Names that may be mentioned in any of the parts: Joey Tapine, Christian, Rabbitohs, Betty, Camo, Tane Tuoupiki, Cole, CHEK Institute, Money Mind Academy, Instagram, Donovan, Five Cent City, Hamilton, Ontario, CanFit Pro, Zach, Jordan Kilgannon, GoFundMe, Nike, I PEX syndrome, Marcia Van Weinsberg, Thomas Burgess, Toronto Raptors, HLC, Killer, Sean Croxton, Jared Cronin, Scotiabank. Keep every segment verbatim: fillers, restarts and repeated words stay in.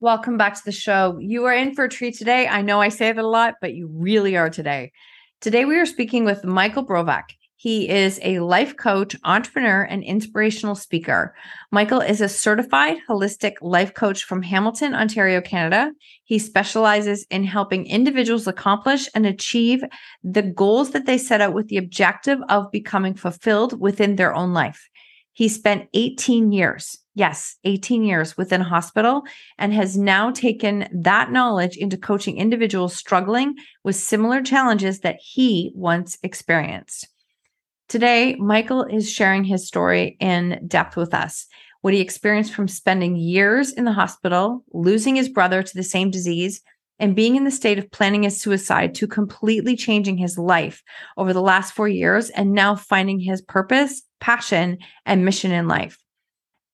Welcome back to the show. You are in for a treat today. I know I say that a lot, but you really are today. Today, we are speaking with Michael Brovak. He is a life coach, entrepreneur, and inspirational speaker. Michael is a certified holistic life coach from Hamilton, Ontario, Canada. He specializes in helping individuals accomplish and achieve the goals that they set out with the objective of becoming fulfilled within their own life. He spent eighteen years, yes, eighteen years within a hospital and has now taken that knowledge into coaching individuals struggling with similar challenges that he once experienced. Today, Michael is sharing his story in depth with us, what he experienced from spending years in the hospital, losing his brother to the same disease, and being in the state of planning his suicide to completely changing his life over the last four years and now finding his purpose, passion, and mission in life.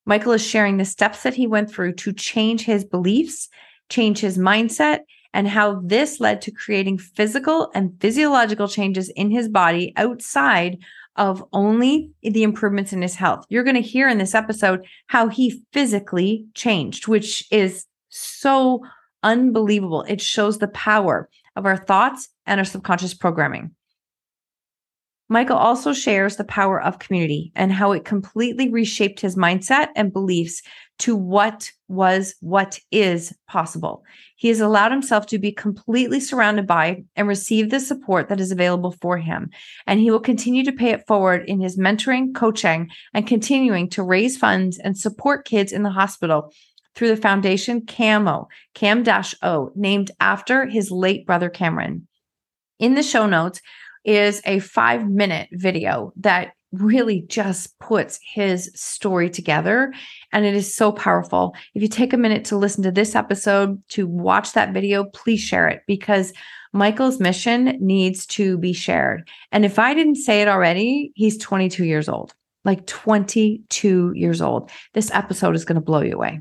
Michael is sharing the steps that he went through to change his beliefs, change his mindset, and how this led to creating physical and physiological changes in his body outside of only the improvements in his health. You're going to hear in this episode how he physically changed, which is so unbelievable. It shows the power of our thoughts and our subconscious programming. Michael also shares the power of community and how it completely reshaped his mindset and beliefs to what was, what is possible. He has allowed himself to be completely surrounded by and receive the support that is available for him. And he will continue to pay it forward in his mentoring, coaching, and continuing to raise funds and support kids in the hospital through the foundation Camo, Cam O, named after his late brother Cameron. In the show notes is a five-minute video that really just puts his story together, and it is so powerful. If you take a minute to listen to this episode, to watch that video, please share it, because Michael's mission needs to be shared. And if I didn't say it already, he's twenty-two years old, like twenty-two years old. This episode is going to blow you away.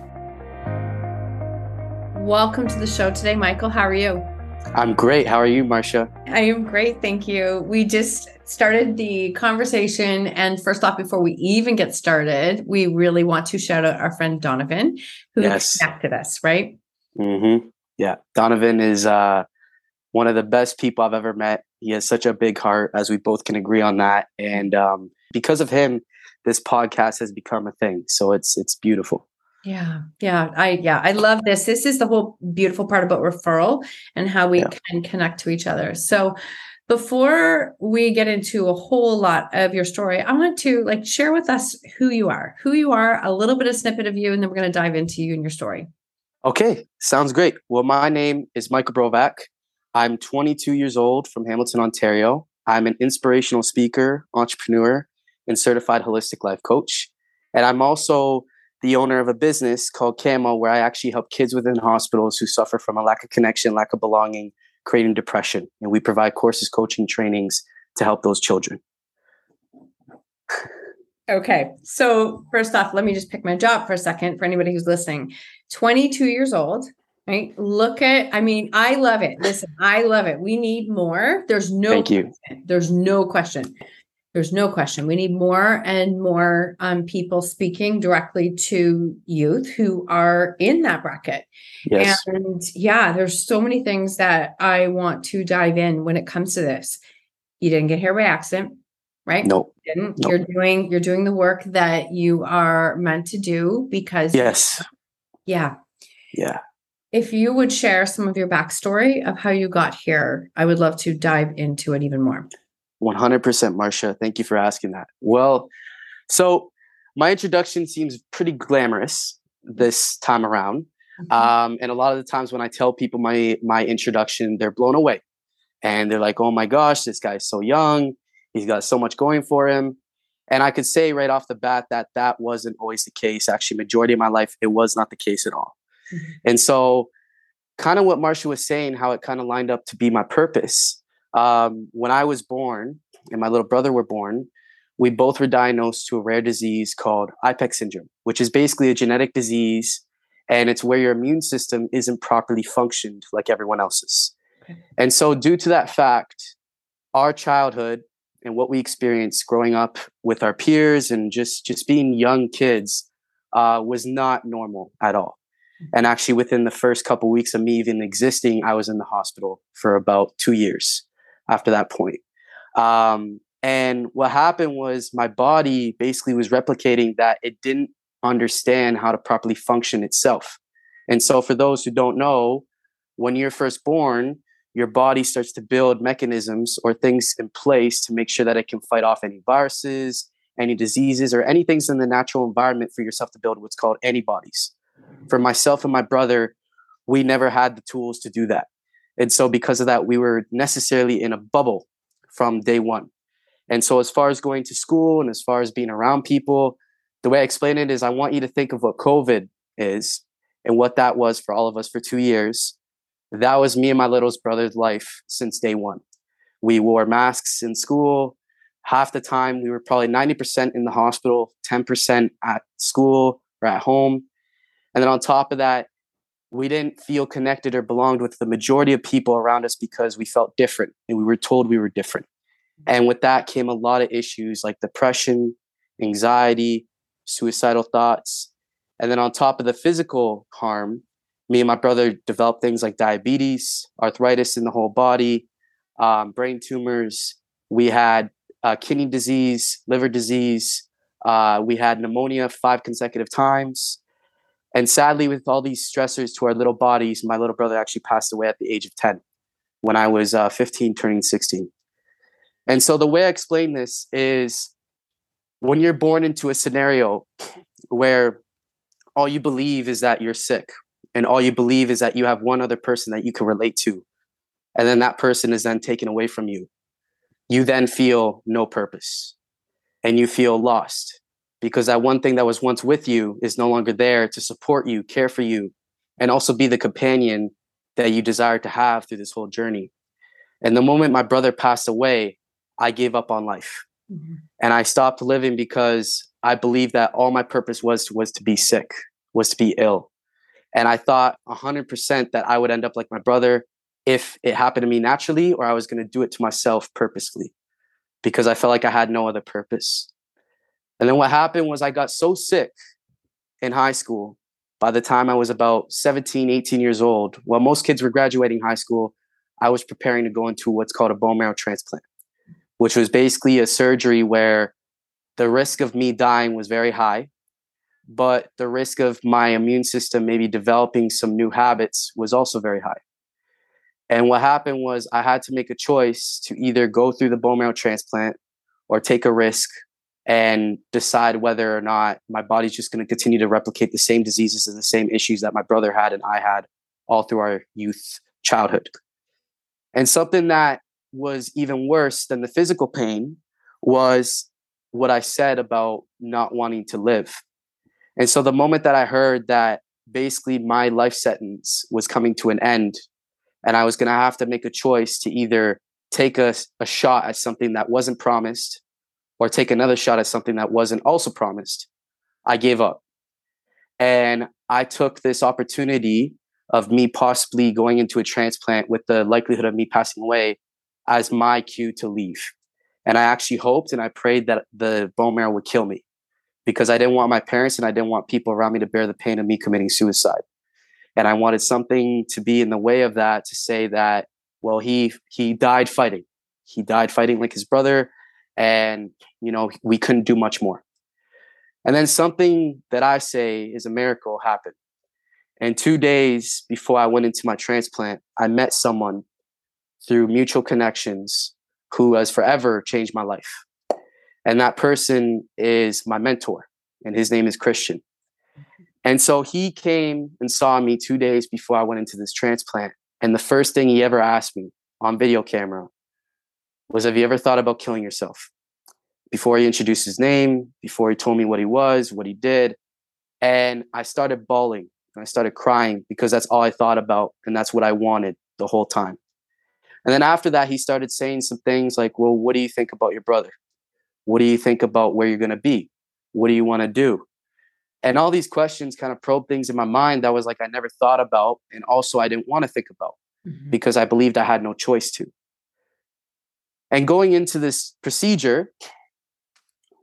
Welcome to the show today, Michael. How are you? I'm great. How are you, Marcia? I am great. Thank you. We just started the conversation. And first off, before we even get started, we really want to shout out our friend Donovan, who yes. connected us, right? Mm-hmm. Yeah. Donovan is uh, one of the best people I've ever met. He has such a big heart, as we both can agree on that. And um, because of him, this podcast has become a thing. So it's it's beautiful. Yeah. Yeah. I, yeah. I love this. This is the whole beautiful part about referral and how we yeah. can connect to each other. So before we get into a whole lot of your story, I want to like share with us who you are, who you are, a little bit of snippet of you, and then we're going to dive into you and your story. Okay. Sounds great. Well, my name is Michael Brovak. I'm twenty-two years old from Hamilton, Ontario. I'm an inspirational speaker, entrepreneur, and certified holistic life coach. And I'm also the owner of a business called Camo, where I actually help kids within hospitals who suffer from a lack of connection, lack of belonging, creating depression. And we provide courses, coaching, trainings to help those children. Okay. So first off, let me just pick my job for a second for anybody who's listening. twenty-two years old, right? Look at, I mean, I love it. Listen, I love it. We need more. There's no Thank question. You. There's no question. There's no question. We need more and more um, people speaking directly to youth who are in that bracket. Yes. And yeah, there's so many things that I want to dive in when it comes to this. You didn't get here by accident, right? No. You didn't. No. You're doing, you're doing the work that you are meant to do because. Yes. Yeah. Yeah. If you would share some of your backstory of how you got here, I would love to dive into it even more. one hundred percent, Marcia. Thank you for asking that. Well, so my introduction seems pretty glamorous this time around. Mm-hmm. Um, and a lot of the times when I tell people my, my introduction, they're blown away. And they're like, oh my gosh, this guy's so young. He's got so much going for him. And I could say right off the bat that that wasn't always the case. Actually, majority of my life, it was not the case at all. Mm-hmm. And so kind of what Marcia was saying, how it kind of lined up to be my purpose. Um, when I was born and my little brother were born, we both were diagnosed to a rare disease called I PEX syndrome, which is basically a genetic disease. And it's where your immune system isn't properly functioned like everyone else's. Okay. And so due to that fact, our childhood and what we experienced growing up with our peers and just, just being young kids uh, was not normal at all. And actually, within the first couple of weeks of me even existing, I was in the hospital for about two years after that point. Um, and what happened was my body basically was replicating that it didn't understand how to properly function itself. And so for those who don't know, when you're first born, your body starts to build mechanisms or things in place to make sure that it can fight off any viruses, any diseases, or anything's in the natural environment for yourself to build what's called antibodies. For myself and my brother, we never had the tools to do that. And so because of that, we were necessarily in a bubble from day one. And so as far as going to school and as far as being around people, the way I explain it is I want you to think of what COVID is and what that was for all of us for two years. That was me and my little brother's life since day one. We wore masks in school. Half the time, we were probably ninety percent in the hospital, ten percent at school or at home. And then on top of that, we didn't feel connected or belonged with the majority of people around us because we felt different and we were told we were different. And with that came a lot of issues like depression, anxiety, suicidal thoughts. And then on top of the physical harm, me and my brother developed things like diabetes, arthritis in the whole body, um, brain tumors. We had uh, kidney disease, liver disease. Uh, we had pneumonia five consecutive times. And sadly, with all these stressors to our little bodies, my little brother actually passed away at the age of ten when I was uh, fifteen, turning sixteen. And so the way I explain this is when you're born into a scenario where all you believe is that you're sick and all you believe is that you have one other person that you can relate to, and then that person is then taken away from you, you then feel no purpose and you feel lost. Because that one thing that was once with you is no longer there to support you, care for you, and also be the companion that you desire to have through this whole journey. And the moment my brother passed away, I gave up on life. Mm-hmm. And I stopped living because I believed that all my purpose was, was to be sick, was to be ill. And I thought one hundred percent that I would end up like my brother if it happened to me naturally, or I was going to do it to myself purposely because I felt like I had no other purpose. And then what happened was I got so sick in high school by the time I was about seventeen, eighteen years old. While most kids were graduating high school, I was preparing to go into what's called a bone marrow transplant, which was basically a surgery where the risk of me dying was very high, but the risk of my immune system maybe developing some new habits was also very high. And what happened was I had to make a choice to either go through the bone marrow transplant or take a risk and decide whether or not my body's just going to continue to replicate the same diseases and the same issues that my brother had and I had all through our youth childhood. And something that was even worse than the physical pain was what I said about not wanting to live. And so the moment that I heard that basically my life sentence was coming to an end and I was going to have to make a choice to either take a, a shot at something that wasn't promised or take another shot at something that wasn't also promised, I gave up. And I took this opportunity of me possibly going into a transplant with the likelihood of me passing away as my cue to leave. And I actually hoped and I prayed that the bone marrow would kill me because I didn't want my parents and I didn't want people around me to bear the pain of me committing suicide. And I wanted something to be in the way of that to say that, well, he he died fighting. He died fighting like his brother. And, you know, we couldn't do much more. And then something that I say is a miracle happened. And two days before I went into my transplant, I met someone through mutual connections who has forever changed my life. And that person is my mentor, and his name is Christian. And so he came and saw me two days before I went into this transplant. And the first thing he ever asked me on video camera was, have you ever thought about killing yourself? Before he introduced his name, before he told me what he was, what he did. And I started bawling and I started crying because that's all I thought about. And that's what I wanted the whole time. And then after that, he started saying some things like, well, what do you think about your brother? What do you think about where you're going to be? What do you want to do? And all these questions kind of probed things in my mind that was like I never thought about. And also I didn't want to think about mm-hmm. because I believed I had no choice to. And going into this procedure,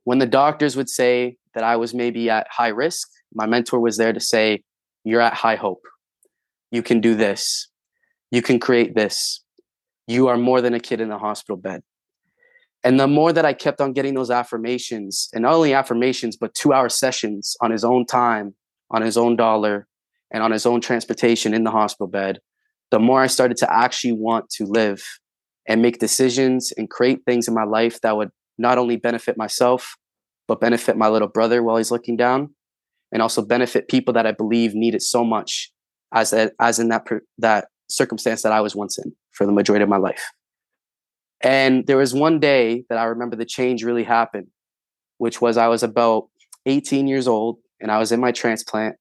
when the doctors would say that I was maybe at high risk, my mentor was there to say, you're at high hope. You can do this. You can create this. You are more than a kid in the hospital bed. And the more that I kept on getting those affirmations, and not only affirmations, but two hour sessions on his own time, on his own dollar, and on his own transportation in the hospital bed, the more I started to actually want to live and make decisions and create things in my life that would not only benefit myself, but benefit my little brother while he's looking down, and also benefit people that I believe need it so much as, a, as in that, per, that circumstance that I was once in for the majority of my life. And there was one day that I remember the change really happened, which was I was about eighteen years old and I was in my transplant.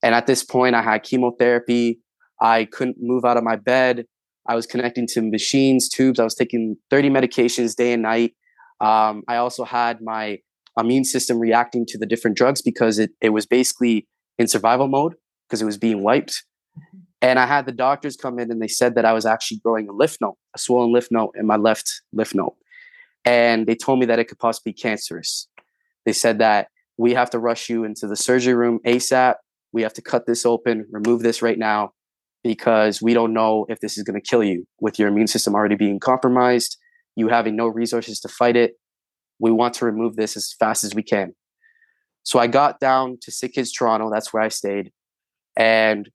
And at this point, I had chemotherapy. I couldn't move out of my bed. I was connecting to machines, tubes. I was taking thirty medications day and night. Um, I also had my immune system reacting to the different drugs because it, it was basically in survival mode because it was being wiped. And I had the doctors come in and they said that I was actually growing a lymph node, a swollen lymph node in my left lymph node. And they told me that it could possibly be cancerous. They said that we have to rush you into the surgery room ASAP. We have to cut this open, remove this right now, because we don't know if this is going to kill you with your immune system already being compromised, you having no resources to fight it. We want to remove this as fast as we can. So I got down to SickKids Toronto. That's where I stayed. And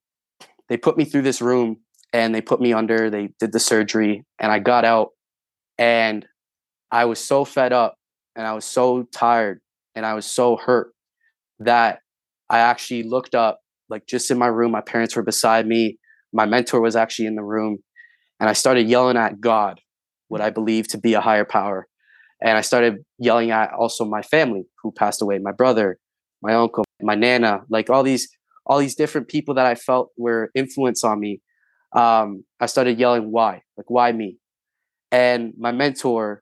they put me through this room and they put me under, they did the surgery, and I got out and I was so fed up and I was so tired and I was so hurt that I actually looked up, like just in my room, my parents were beside me. My mentor was actually in the room, and I started yelling at God, what I believe to be a higher power. And I started yelling at also my family who passed away, my brother, my uncle, my Nana, like all these all these different people that I felt were influence on me. Um, I started yelling, why? Like, why me? And my mentor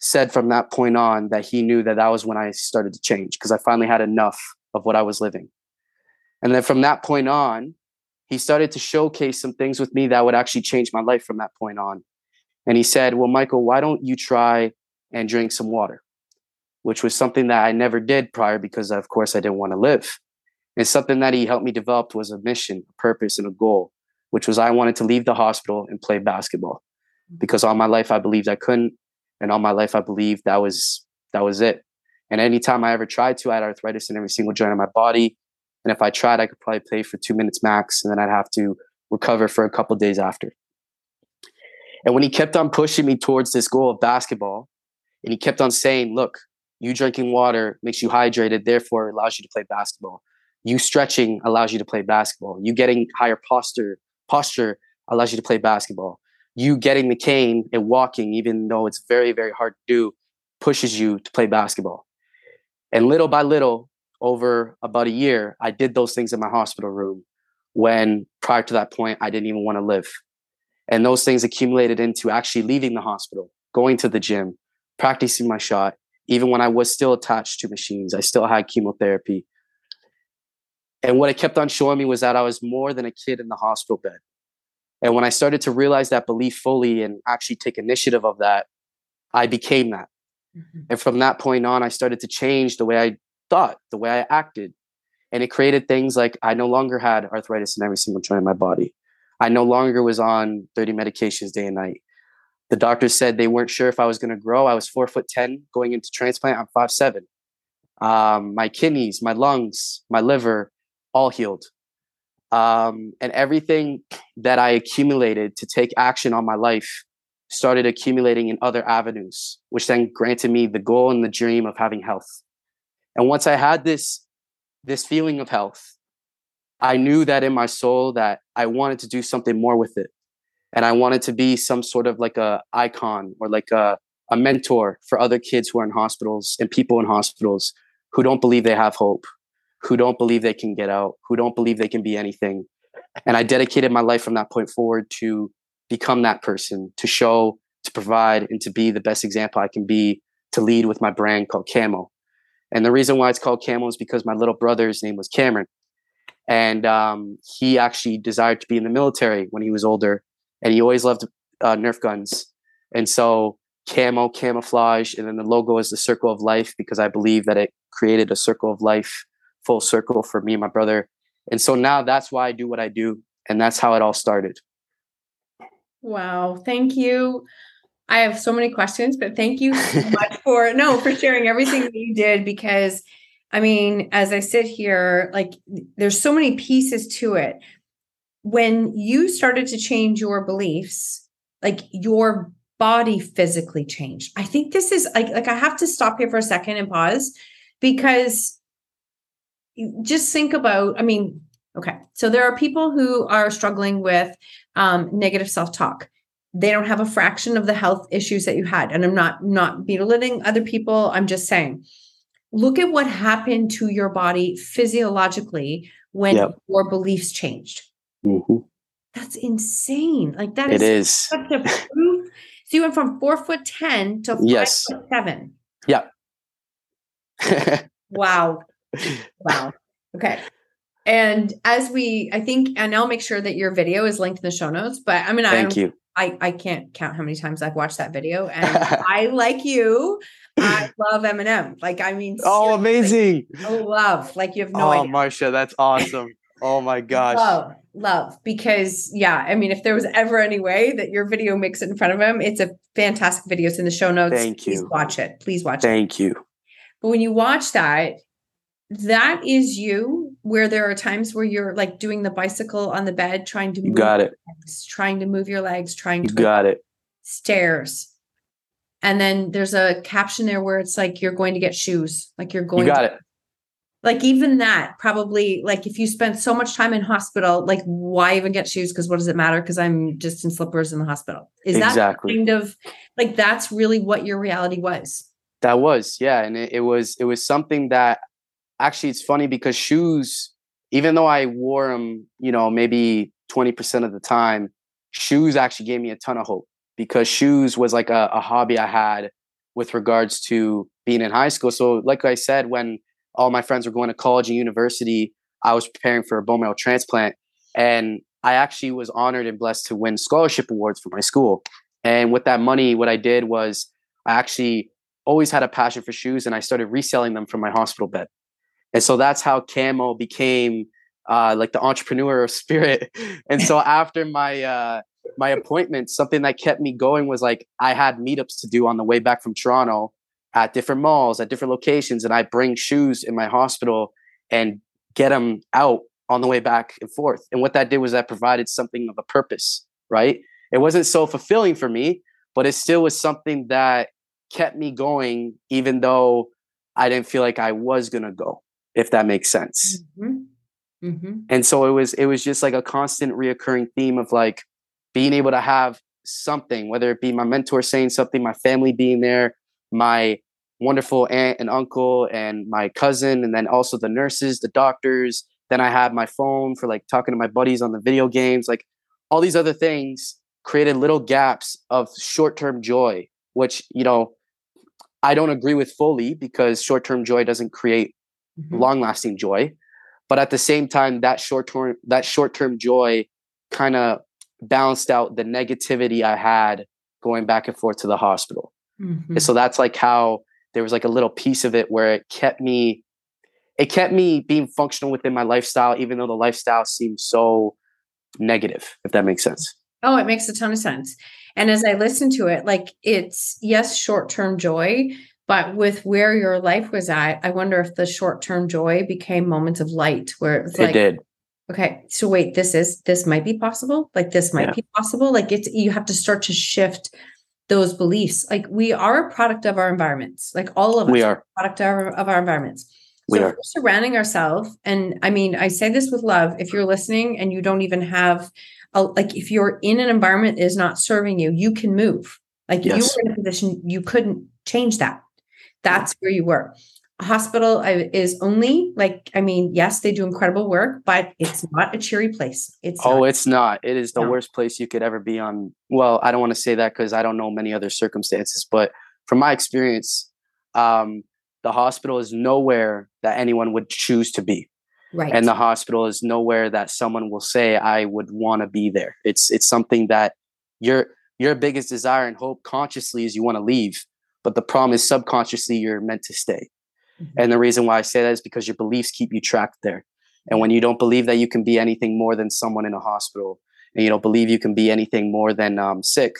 said from that point on that he knew that that was when I started to change, because I finally had enough of what I was living. And then from that point on, he started to showcase some things with me that would actually change my life from that point on. And he said, well, Michael, why don't you try and drink some water? Which was something that I never did prior because, of course, I didn't want to live. And something that he helped me develop was a mission, a purpose, and a goal, which was I wanted to leave the hospital and play basketball, because all my life I believed I couldn't. And all my life I believed that was that was it. And anytime I ever tried to, I had arthritis in every single joint of my body. And if I tried, I could probably play for two minutes max, and then I'd have to recover for a couple of days after. And when he kept on pushing me towards this goal of basketball, and he kept on saying, look, you drinking water makes you hydrated, therefore it allows you to play basketball. You stretching allows you to play basketball. You getting higher posture posture allows you to play basketball. You getting the cane and walking, even though it's very, very hard to do, pushes you to play basketball. And little by little, over about a year, I did those things in my hospital room when prior to that point, I didn't even want to live. And those things accumulated into actually leaving the hospital, going to the gym, practicing my shot. Even when I was still attached to machines, I still had chemotherapy. And what it kept on showing me was that I was more than a kid in the hospital bed. And when I started to realize that belief fully and actually take initiative of that, I became that. Mm-hmm. And from that point on, I started to change the way I thought, the way I acted. And it created things like I no longer had arthritis in every single joint of my body. I no longer was on thirty medications day and night. The doctors said they weren't sure if I was going to grow. I was four foot ten going into transplant. I'm five seven. Um, my kidneys, my lungs, my liver, all healed. Um, and everything that I accumulated to take action on my life started accumulating in other avenues, which then granted me the goal and the dream of having health. And once I had this, this feeling of health, I knew that in my soul that I wanted to do something more with it. And I wanted to be some sort of like a icon or like a, a mentor for other kids who are in hospitals and people in hospitals who don't believe they have hope, who don't believe they can get out, who don't believe they can be anything. And I dedicated my life from that point forward to become that person, to show, to provide, and to be the best example I can be, to lead with my brand called Camo. And the reason why it's called Camo is because my little brother's name was Cameron. And um, he actually desired to be in the military when he was older. And he always loved uh, Nerf guns. And so Camo, camouflage, and then the logo is the circle of life, because I believe that it created a circle of life, full circle, for me and my brother. And so now that's why I do what I do. And that's how it all started. Wow. Thank you. I have so many questions, but thank you so much for, no, for sharing everything that you did, because I mean, as I sit here, like there's so many pieces to it. When you started to change your beliefs, like your body physically changed. I think this is like, like I have to stop here for a second and pause, because just think about, I mean, okay. So there are people who are struggling with um, negative self-talk. They don't have a fraction of the health issues that you had. And I'm not, not belittling other people. I'm just saying, look at what happened to your body physiologically when yep. your beliefs changed. Mm-hmm. That's insane. Like that it is, is. Such a proof. So you went from four foot ten to five yes. foot seven. Yeah. Wow. Wow. Okay. And as we, I think, and I'll make sure that your video is linked in the show notes, but I mean, Thank I, you. I, I can't count how many times I've watched that video. And I, like you, I love Eminem. Like, I mean, oh, amazing. I love, like you have no oh, idea. Oh, Marcia, that's awesome. Oh my gosh. Love, love. Because yeah, I mean, if there was ever any way that your video makes it in front of him, it's a fantastic video. It's in the show notes. Thank you. Please watch it. Please watch Thank it. Thank you. But when you watch that, that is you, where there are times where you're like doing the bicycle on the bed, trying to move you got your it. Legs, trying to move your legs, trying to you got it. Stairs. And then there's a caption there where it's like, you're going to get shoes. Like you're going you got to, it. Like even that probably, like if you spent so much time in hospital, like why even get shoes? Because what does it matter? Because I'm just in slippers in the hospital. Is exactly. that kind of like, that's really what your reality was? That was, yeah. And it, it was, it was something that, actually, it's funny because shoes, even though I wore them, you know, maybe twenty percent of the time, shoes actually gave me a ton of hope, because shoes was like a, a hobby I had with regards to being in high school. So like I said, when all my friends were going to college and university, I was preparing for a bone marrow transplant. And I actually was honored and blessed to win scholarship awards for my school. And with that money, what I did was I actually always had a passion for shoes, and I started reselling them from my hospital bed. And so that's how Camo became uh, like the entrepreneur of spirit. And so after my uh, my appointment, something that kept me going was like I had meetups to do on the way back from Toronto at different malls, at different locations. And I bring shoes in my hospital and get them out on the way back and forth. And what that did was that provided something of a purpose, right? It wasn't so fulfilling for me, but it still was something that kept me going, even though I didn't feel like I was going to go. If that makes sense. Mm-hmm. Mm-hmm. And so it was, it was just like a constant reoccurring theme of like being able to have something, whether it be my mentor saying something, my family being there, my wonderful aunt and uncle and my cousin, and then also the nurses, the doctors. Then I had my phone for like talking to my buddies on the video games, like all these other things created little gaps of short-term joy, which, you know, I don't agree with fully, because short-term joy doesn't create Mm-hmm. long-lasting joy. But at the same time, that short-term that short-term joy kind of balanced out the negativity I had going back and forth to the hospital. Mm-hmm. And so that's like how there was like a little piece of it where it kept me, it kept me being functional within my lifestyle, even though the lifestyle seemed so negative, if that makes sense. Oh, it makes a ton of sense. And as I listened to it, like it's, yes, short-term joy, but with where your life was at, I wonder if the short-term joy became moments of light where it was like, it did. Okay. So wait, this is, this might be possible. Like this might yeah. be possible. Like it's, you have to start to shift those beliefs. Like we are a product of our environments. Like all of us we are. are a product of our, of our environments. So we are. If we're surrounding ourselves. And I mean, I say this with love, if you're listening and you don't even have a, like, if you're in an environment that is not serving you, you can move. Like yes. you were in a position, you couldn't change that. That's where you were. A hospital is only like, I mean, yes, they do incredible work, but it's not a cheery place. It's Oh, not. it's not. It is the no. worst place you could ever be on. Well, I don't want to say that because I don't know many other circumstances, but from my experience, um, the hospital is nowhere that anyone would choose to be. Right. And the hospital is nowhere that someone will say, I would want to be there. It's, it's something that your, your biggest desire and hope consciously is you want to leave. But the problem is subconsciously you're meant to stay. Mm-hmm. And the reason why I say that is because your beliefs keep you trapped there. And when you don't believe that you can be anything more than someone in a hospital, and you don't believe you can be anything more than um, sick,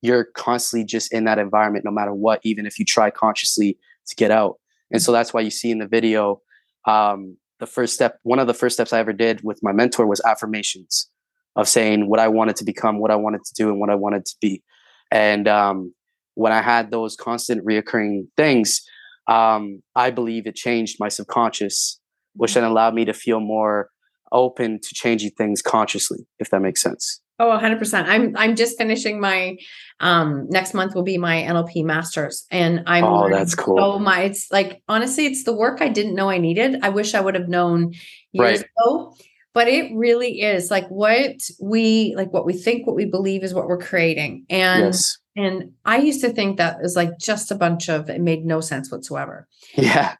you're constantly just in that environment, no matter what, even if you try consciously to get out. And so that's why you see in the video, um, the first step, one of the first steps I ever did with my mentor was affirmations of saying what I wanted to become, what I wanted to do, and what I wanted to be. And um, when I had those constant reoccurring things, um, I believe it changed my subconscious, which then allowed me to feel more open to changing things consciously, if that makes sense. Oh, one hundred percent. I'm I'm just finishing my um, next month will be my N L P master's, and I'm oh, that's cool. So my it's like honestly, it's the work I didn't know I needed. I wish I would have known years right. ago, but it really is like what we like, what we think, what we believe is what we're creating. And yes. and I used to think that was like just a bunch of it made no sense whatsoever. Yeah,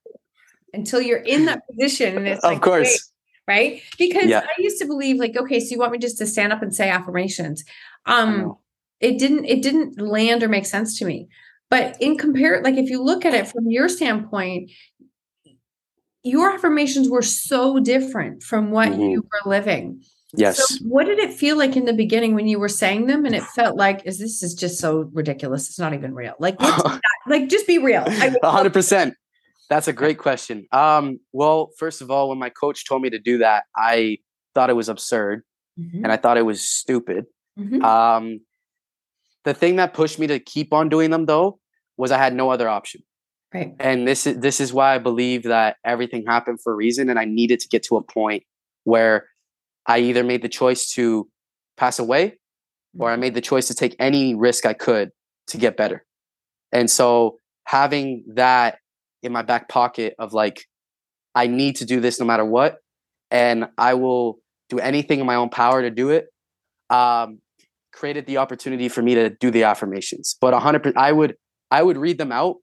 until you're in that position, and it's like, of course. Wait, right? Because yeah. I used to believe like, okay, so you want me just to stand up and say affirmations. Um, it didn't, it didn't land or make sense to me, but in compare, like if you look at it from your standpoint, your affirmations were so different from what mm-hmm. you were living. Yes. So what did it feel like in the beginning when you were saying them? And it felt like, is this is just so ridiculous. It's not even real. Like, what's like, just be real. A hundred percent. That's a great question. Um, well, first of all, when my coach told me to do that, I thought it was absurd mm-hmm. and I thought it was stupid. Mm-hmm. Um, the thing that pushed me to keep on doing them though, was I had no other option. Right. And this is, this is why I believe that everything happened for a reason. And I needed to get to a point where I either made the choice to pass away mm-hmm. or I made the choice to take any risk I could to get better. And so having that in my back pocket of like, I need to do this no matter what. And I will do anything in my own power to do it. Um, created the opportunity for me to do the affirmations, but a hundred percent, I would, I would read them out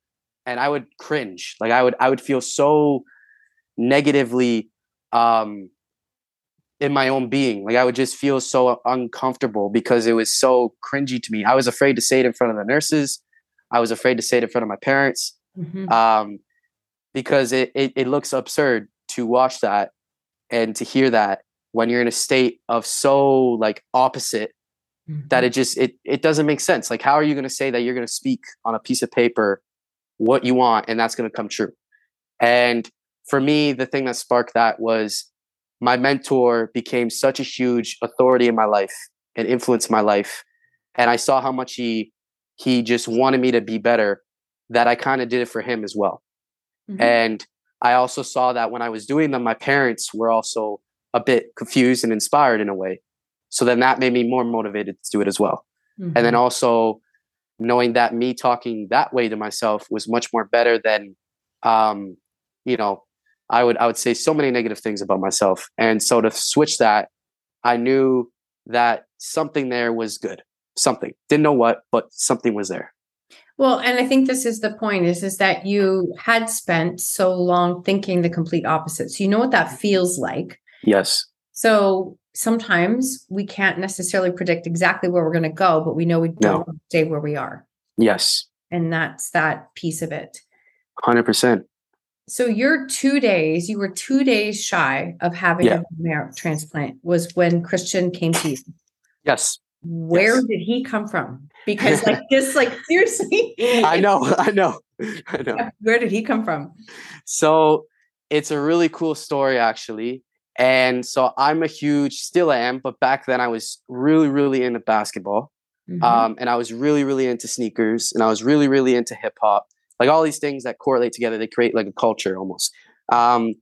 and I would cringe. Like I would, I would feel so negatively, um, in my own being. Like I would just feel so uncomfortable because it was so cringy to me. I was afraid to say it in front of the nurses. I was afraid to say it in front of my parents. Mm-hmm. Um, because it, it, it looks absurd to watch that and to hear that when you're in a state of so like opposite mm-hmm. that it just, it, it doesn't make sense. Like, how are you going to say that you're going to speak on a piece of paper, what you want, and that's going to come true? And for me, the thing that sparked that was my mentor became such a huge authority in my life and influenced my life. And I saw how much he, he just wanted me to be better, that I kind of did it for him as well. Mm-hmm. And I also saw that when I was doing them, my parents were also a bit confused and inspired in a way. So then that made me more motivated to do it as well. Mm-hmm. And then also knowing that me talking that way to myself was much more better than, um, you know, I would, I would say so many negative things about myself. And so to switch that, I knew that something there was good, something, didn't know what, but something was there. Well, and I think this is the point is, is that you had spent so long thinking the complete opposite. So you know what that feels like. Yes. So sometimes we can't necessarily predict exactly where we're going to go, but we know we don't no. stay where we are. Yes. And that's that piece of it. one hundred percent. So you're two days, you were two days shy of having yeah. a marrow transplant was when Christian came to you. Yes. Where yes. did he come from? Because like this, like seriously, I know, I know, I know. Where did he come from? So it's a really cool story, actually. And so I'm a huge, still am, but back then I was really, really into basketball. Mm-hmm. Um, and I was really, really into sneakers, and I was really, really into hip hop, like all these things that correlate together. They create like a culture almost. Um,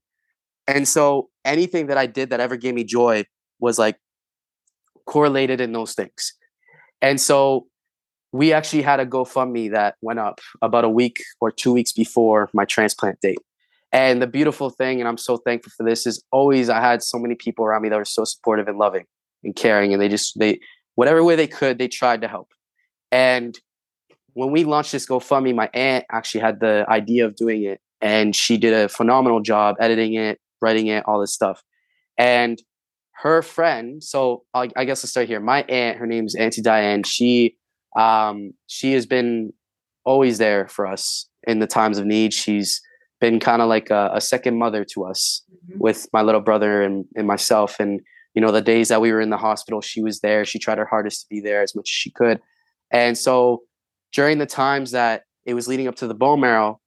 and so anything that I did that ever gave me joy was like correlated in those things. And so we actually had a GoFundMe that went up about a week or two weeks before my transplant date. And the beautiful thing, and I'm so thankful for this, is always I had so many people around me that were so supportive and loving and caring. And they just, they, whatever way they could, they tried to help. And when we launched this GoFundMe, my aunt actually had the idea of doing it. And she did a phenomenal job editing it, writing it, all this stuff. And her friend, so I, I guess I'll start here. My aunt, her name's Auntie Diane. She, um, she has been always there for us in the times of need. She's been kind of like a, a second mother to us, mm-hmm. with my little brother and, and myself. And, you know, the days that we were in the hospital, she was there. She tried her hardest to be there as much as she could. And so during the times that it was leading up to the bone marrow,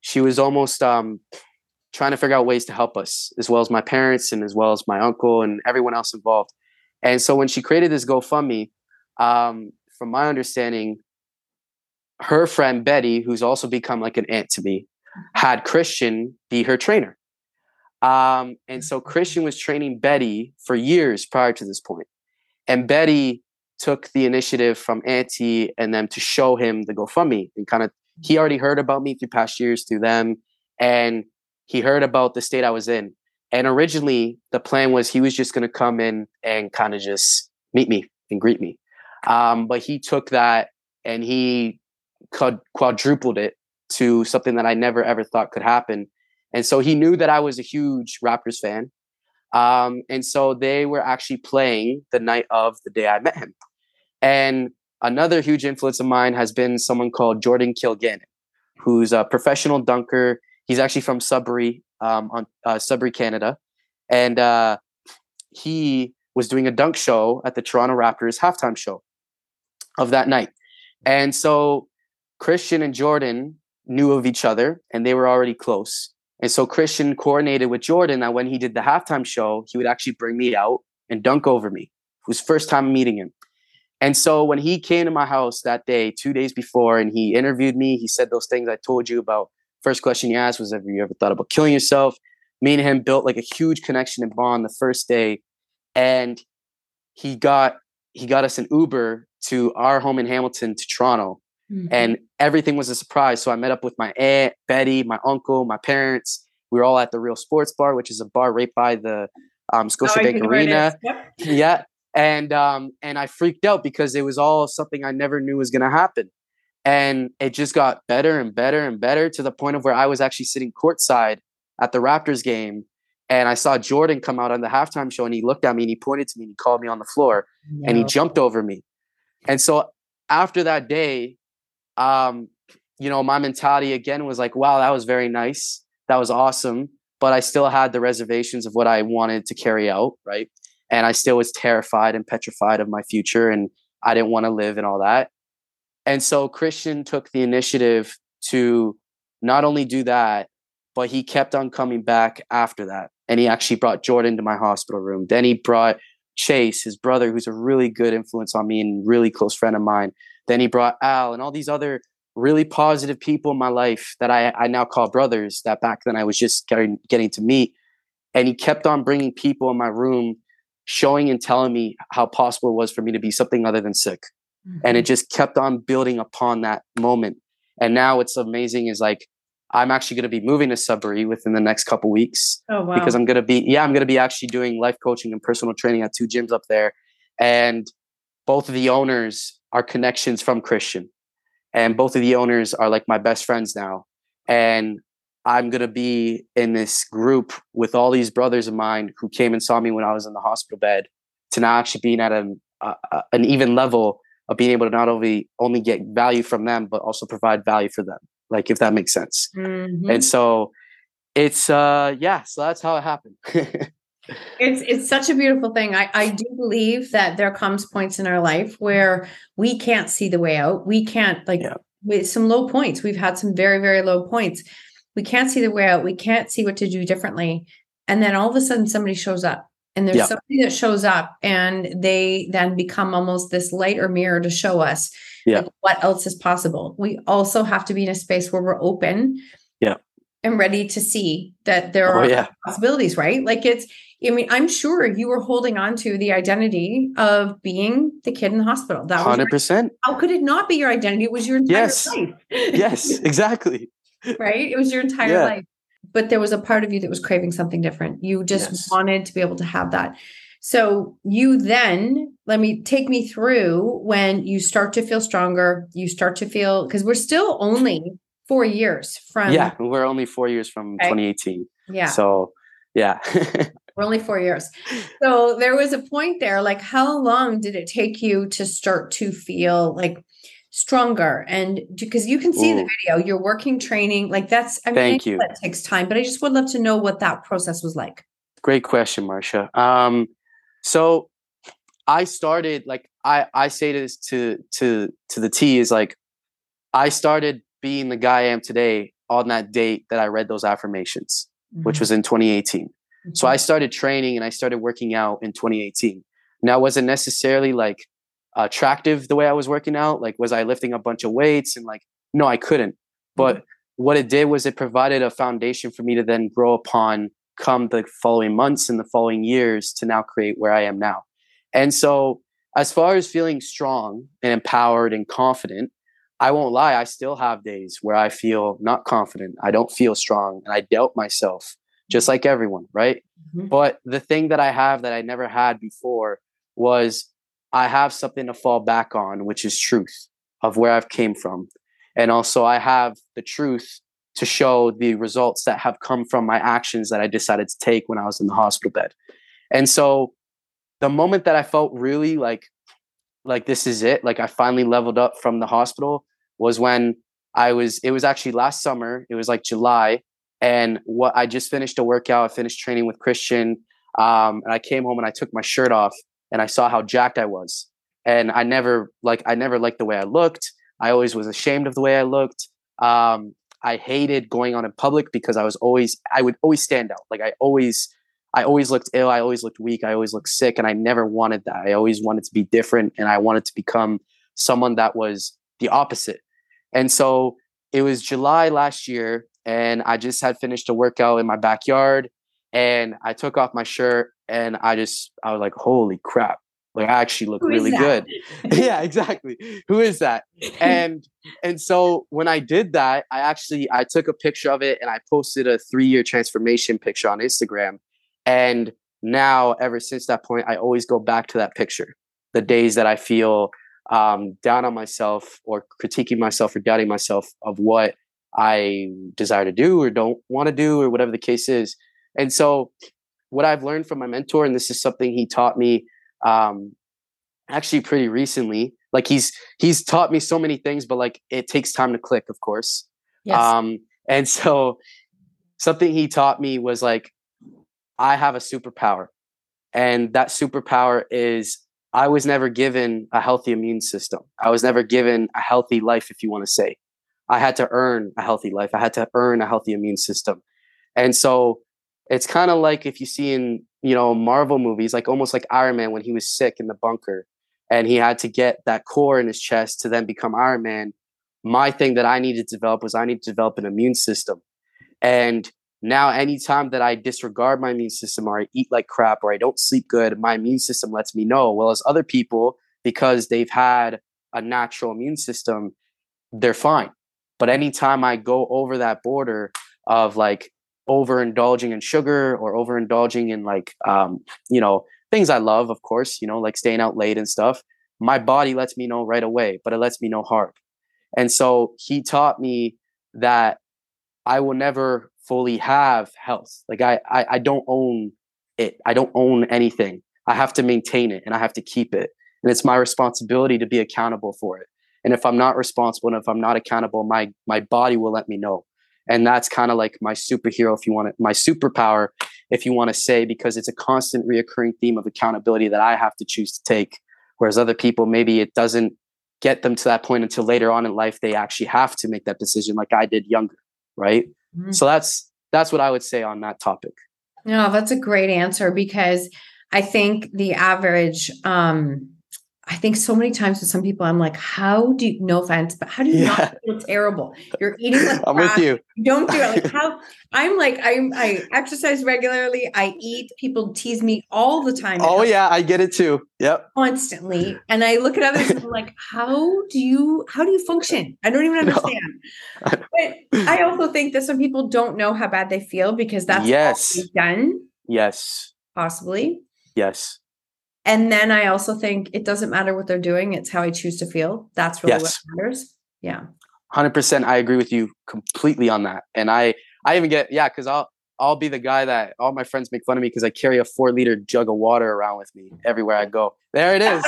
she was almost um, trying to figure out ways to help us, as well as my parents and as well as my uncle and everyone else involved. And so when she created this GoFundMe, um, from my understanding, her friend Betty, who's also become like an aunt to me, had Christian be her trainer. Um, and so Christian was training Betty for years prior to this point. And Betty took the initiative from Auntie and them to show him the GoFundMe, and kind of, he already heard about me through past years through them. And he heard about the state I was in. And originally the plan was he was just going to come in and kind of just meet me and greet me. Um, but he took that and he quadrupled it to something that I never, ever thought could happen. And so he knew that I was a huge Raptors fan. Um, and so they were actually playing the night of the day I met him. And another huge influence of mine has been someone called Jordan Kilgannon, who's a professional dunker. He's actually from Sudbury, um, on uh, Sudbury, Canada. And uh, he was doing a dunk show at the Toronto Raptors halftime show of that night. And so Christian and Jordan knew of each other, and they were already close. And so Christian coordinated with Jordan that when he did the halftime show, he would actually bring me out and dunk over me. It was first time meeting him. And so when he came to my house that day, two days before, and he interviewed me, he said those things I told you about. First question he asked was, have you ever thought about killing yourself? Me and him built like a huge connection and bond the first day. And he got he got us an Uber to our home in Hamilton to Toronto. Mm-hmm. And everything was a surprise. So I met up with my aunt, Betty, my uncle, my parents. We were all at the Real Sports Bar, which is a bar right by the um, Scotiabank oh, Arena. Yep. Yeah. And um, and I freaked out because it was all something I never knew was going to happen. And it just got better and better and better to the point of where I was actually sitting courtside at the Raptors game. And I saw Jordan come out on the halftime show, and he looked at me and he pointed to me and he called me on the floor. No. And he jumped over me. And so after that day, um, you know, my mentality again was like, wow, that was very nice. That was awesome. But I still had the reservations of what I wanted to carry out. Right. And I still was terrified and petrified of my future, and I didn't want to live and all that. And so Christian took the initiative to not only do that, but he kept on coming back after that. And he actually brought Jordan to my hospital room. Then he brought Chase, his brother, who's a really good influence on me and really close friend of mine. Then he brought Al and all these other really positive people in my life that I, I now call brothers, that back then I was just getting, getting to meet. And he kept on bringing people in my room, showing and telling me how possible it was for me to be something other than sick. Mm-hmm. And it just kept on building upon that moment. And now what's amazing is like, I'm actually going to be moving to Sudbury within the next couple weeks. Oh, wow. Because I'm going to be, yeah, I'm going to be actually doing life coaching and personal training at two gyms up there. And both of the owners are connections from Christian, and both of the owners are like my best friends now. And I'm going to be in this group with all these brothers of mine who came and saw me when I was in the hospital bed, to now actually being at an, uh, an even level of being able to not only only get value from them, but also provide value for them. Like, if that makes sense. Mm-hmm. And so it's, uh, yeah, so that's how it happened. It's it's such a beautiful thing. I, I do believe that there comes points in our life where we can't see the way out. We can't, like, yeah. with some low points. We've had some very, very low points. We can't see the way out. We can't see what to do differently. And then all of a sudden somebody shows up, and there's yeah. somebody that shows up, and they then become almost this light or mirror to show us yeah. like, what else is possible. We also have to be in a space where we're open yeah. and ready to see that there are oh, yeah. possibilities, right? Like it's, I mean, I'm sure you were holding on to the identity of being the kid in the hospital. That was one hundred percent. How could it not be your identity? It was your entire yes. life. Yes, exactly. Right? It was your entire yeah. life. But there was a part of you that was craving something different. You just yes. wanted to be able to have that. So you then, let me take me through when you start to feel stronger, you start to feel, because we're still only four years from. Yeah, we're only four years from okay. twenty eighteen. Yeah. So, yeah. We're only four years. So there was a point there, like how long did it take you to start to feel like stronger? And because you can see Ooh. The video, you're working, training, like that's, I mean, Thank I you. That takes time, but I just would love to know what that process was like. Great question, Marcia. Um, so I started, like, I, I say this to, to, to the T is like, I started being the guy I am today on that date that I read those affirmations, mm-hmm. which was in twenty eighteen. So I started training and I started working out in twenty eighteen. Now, it wasn't necessarily like attractive the way I was working out. Like, was I lifting a bunch of weights and like, no, I couldn't. But mm-hmm. what it did was it provided a foundation for me to then grow upon come the following months and the following years to now create where I am now. And so as far as feeling strong and empowered and confident, I won't lie. I still have days where I feel not confident. I don't feel strong and I doubt myself. Just like everyone, right? Mm-hmm. But the thing that I have that I never had before was I have something to fall back on, which is truth of where I've came from. And also I have the truth to show the results that have come from my actions that I decided to take when I was in the hospital bed. And so the moment that I felt really like, like this is it, like I finally leveled up from the hospital was when I was, it was actually last summer, it was like July. And what I just finished a workout, I finished training with Christian. Um, and I came home and I took my shirt off and I saw how jacked I was. And I never like, I never liked the way I looked. I always was ashamed of the way I looked. Um, I hated going on in public because I was always, I would always stand out. Like I always, I always looked ill. I always looked weak. I always looked sick. And I never wanted that. I always wanted to be different. And I wanted to become someone that was the opposite. And so it was July last year. And I just had finished a workout in my backyard and I took off my shirt and I just, I was like, holy crap. Like I actually look really good. Yeah, exactly. Who is that? And, and so when I did that, I actually, I took a picture of it and I posted a three year transformation picture on Instagram. And now ever since that point, I always go back to that picture. The days that I feel um, down on myself or critiquing myself or doubting myself of what I desire to do or don't want to do or whatever the case is. And so what I've learned from my mentor, and this is something he taught me um, actually pretty recently, like he's, he's taught me so many things, but like it takes time to click, of course. Yes. Um, and so something he taught me was like, I have a superpower, and that superpower is I was never given a healthy immune system. I was never given a healthy life, if you want to say. I had to earn a healthy life. I had to earn a healthy immune system. And so it's kind of like if you see in, you know, Marvel movies, like almost like Iron Man when he was sick in the bunker and he had to get that core in his chest to then become Iron Man. My thing that I needed to develop was I need to develop an immune system. And now anytime that I disregard my immune system or I eat like crap or I don't sleep good, my immune system lets me know. Well, as other people, because they've had a natural immune system, they're fine. But anytime I go over that border of like overindulging in sugar or overindulging in like, um, you know, things I love, of course, you know, like staying out late and stuff, my body lets me know right away, but it lets me know hard. And so he taught me that I will never fully have health. Like I, I, I don't own it. I don't own anything. I have to maintain it and I have to keep it. And it's my responsibility to be accountable for it. And if I'm not responsible and if I'm not accountable, my my body will let me know. And that's kind of like my superhero, if you want to, my superpower, if you want to say, because it's a constant reoccurring theme of accountability that I have to choose to take. Whereas other people, maybe it doesn't get them to that point until later on in life, they actually have to make that decision like I did younger, right? Mm-hmm. So that's that's what I would say on that topic. No, that's a great answer, because I think the average, um, I think so many times with some people, I'm like, how do you, no offense, but how do you yeah. not feel terrible? You're eating like I'm crap. With you. You don't do it. Like how, I'm like, I I exercise regularly. I eat. People tease me all the time. Oh yeah. I get it too. Yep. Constantly. And I look at others and I'm like, how do you, how do you function? I don't even understand. No. But I also think that some people don't know how bad they feel because that's yes. all they've done. Yes. Possibly. Yes. And then I also think it doesn't matter what they're doing. It's how I choose to feel. That's really yes. what matters. Yeah. one hundred percent. I agree with you completely on that. And I, I even get, yeah, cause I'll, I'll be the guy that all my friends make fun of me because I carry a four liter jug of water around with me everywhere I go. There it is.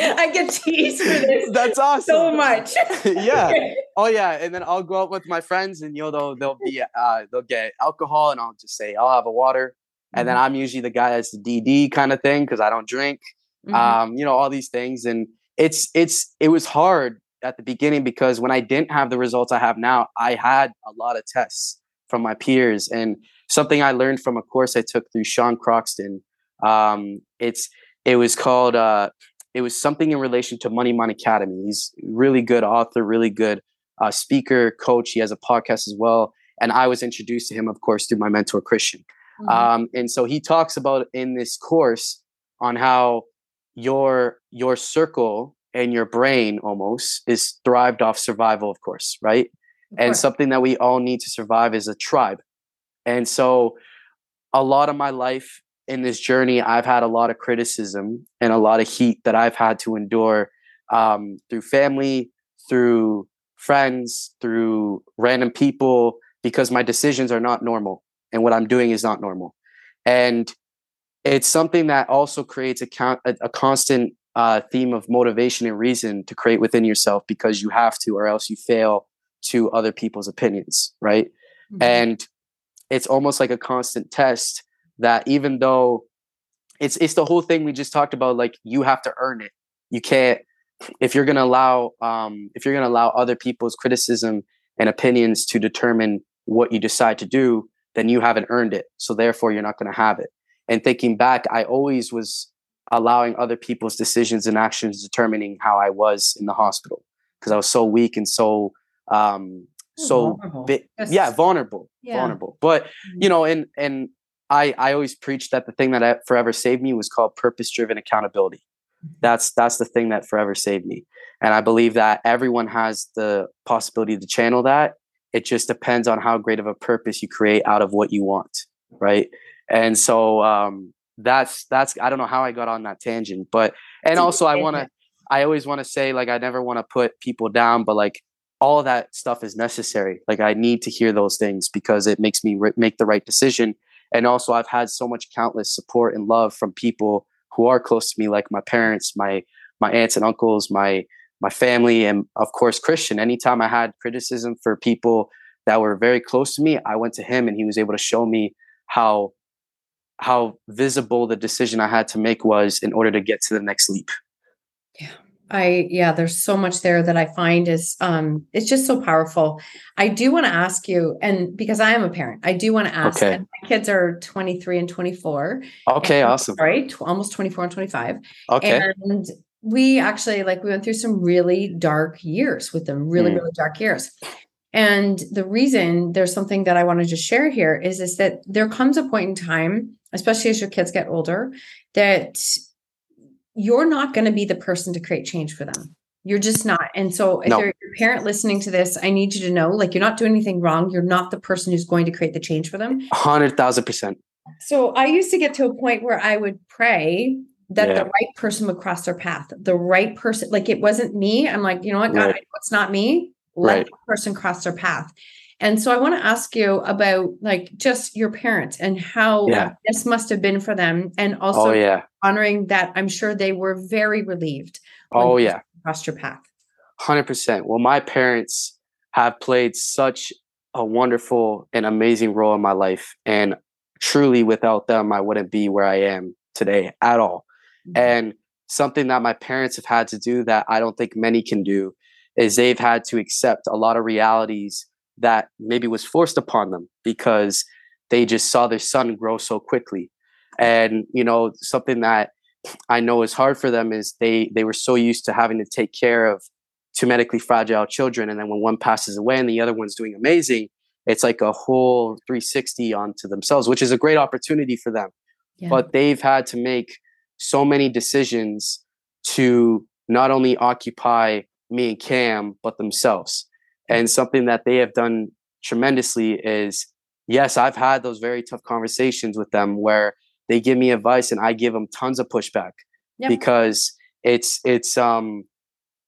I get teased for this. That's awesome. So much. Yeah. Oh yeah. And then I'll go out with my friends and, you know, they'll, they'll be, uh, they'll get alcohol and I'll just say, I'll have a water. And then I'm usually the guy that's the D D kind of thing because I don't drink, mm-hmm. um, you know, all these things. And it's it's it was hard at the beginning because when I didn't have the results I have now, I had a lot of tests from my peers. And something I learned from a course I took through Sean Croxton, um, it's it was called uh, it was something in relation to Money Mind Academy. He's really good author, really good uh, speaker, coach. He has a podcast as well. And I was introduced to him, of course, through my mentor, Christian. Um, and so he talks about in this course on how your, your circle and your brain almost is thrived off survival, of course. Right. Of and course. Something that we all need to survive is a tribe. And so a lot of my life in this journey, I've had a lot of criticism and a lot of heat that I've had to endure, um, through family, through friends, through random people, because my decisions are not normal. And what I'm doing is not normal. And it's something that also creates a, count, a, a constant uh, theme of motivation and reason to create within yourself because you have to, or else you fail to other people's opinions, right? Mm-hmm. And it's almost like a constant test that even though it's it's the whole thing we just talked about, like you have to earn it. You can't, if you're gonna allow um, if you're gonna allow other people's criticism and opinions to determine what you decide to do, then you haven't earned it. So therefore you're not going to have it. And thinking back, I always was allowing other people's decisions and actions determining how I was in the hospital because I was so weak and so, um, so vulnerable. Bit, yeah, vulnerable, yeah. vulnerable. But you know, and, and I, I always preached that the thing that forever saved me was called purpose-driven accountability. That's, that's the thing that forever saved me. And I believe that everyone has the possibility to channel that. It just depends on how great of a purpose you create out of what you want, right? And so um, that's that's I don't know how I got on that tangent, but and also I want to I always want to say like I never want to put people down, but like all that stuff is necessary. Like I need to hear those things because it makes me re- make the right decision. And also I've had so much countless support and love from people who are close to me, like my parents, my my aunts and uncles, my. my family, and of course, Christian. Anytime I had criticism for people that were very close to me, I went to him and he was able to show me how, how visible the decision I had to make was in order to get to the next leap. Yeah. I, yeah, there's so much there that I find is, um, it's just so powerful. I do want to ask you, and because I am a parent, I do want to ask, okay. And my kids are twenty-three and twenty-four. Okay. And, awesome. Right. Tw- almost twenty-four and twenty-five. Okay. And we actually like we went through some really dark years with them, really, mm. really dark years. And the reason there's something that I want to just share here is, is that there comes a point in time, especially as your kids get older, that you're not going to be the person to create change for them. You're just not. And so if no. you're a parent listening to this, I need you to know, like, you're not doing anything wrong. You're not the person who's going to create the change for them. A hundred thousand percent. So I used to get to a point where I would pray that yeah. the right person would cross their path, the right person, like it wasn't me. I'm like, you know what, God, right. I know it's not me. Let right. the person cross their path. And so I want to ask you about like just your parents and how yeah. this must have been for them. And also oh, yeah. honoring that I'm sure they were very relieved. Oh yeah. Crossed your path. one hundred percent. Well, my parents have played such a wonderful and amazing role in my life. And truly without them, I wouldn't be where I am today at all. And something that my parents have had to do that I don't think many can do is they've had to accept a lot of realities that maybe was forced upon them because they just saw their son grow so quickly. And, you know, something that I know is hard for them is they they were so used to having to take care of two medically fragile children. And then when one passes away and the other one's doing amazing, it's like a whole three sixty onto themselves, which is a great opportunity for them. Yeah. But they've had to make so many decisions to not only occupy me and Cam, but themselves. And something that they have done tremendously is, yes, I've had those very tough conversations with them where they give me advice and I give them tons of pushback. Yep. Because it's it's um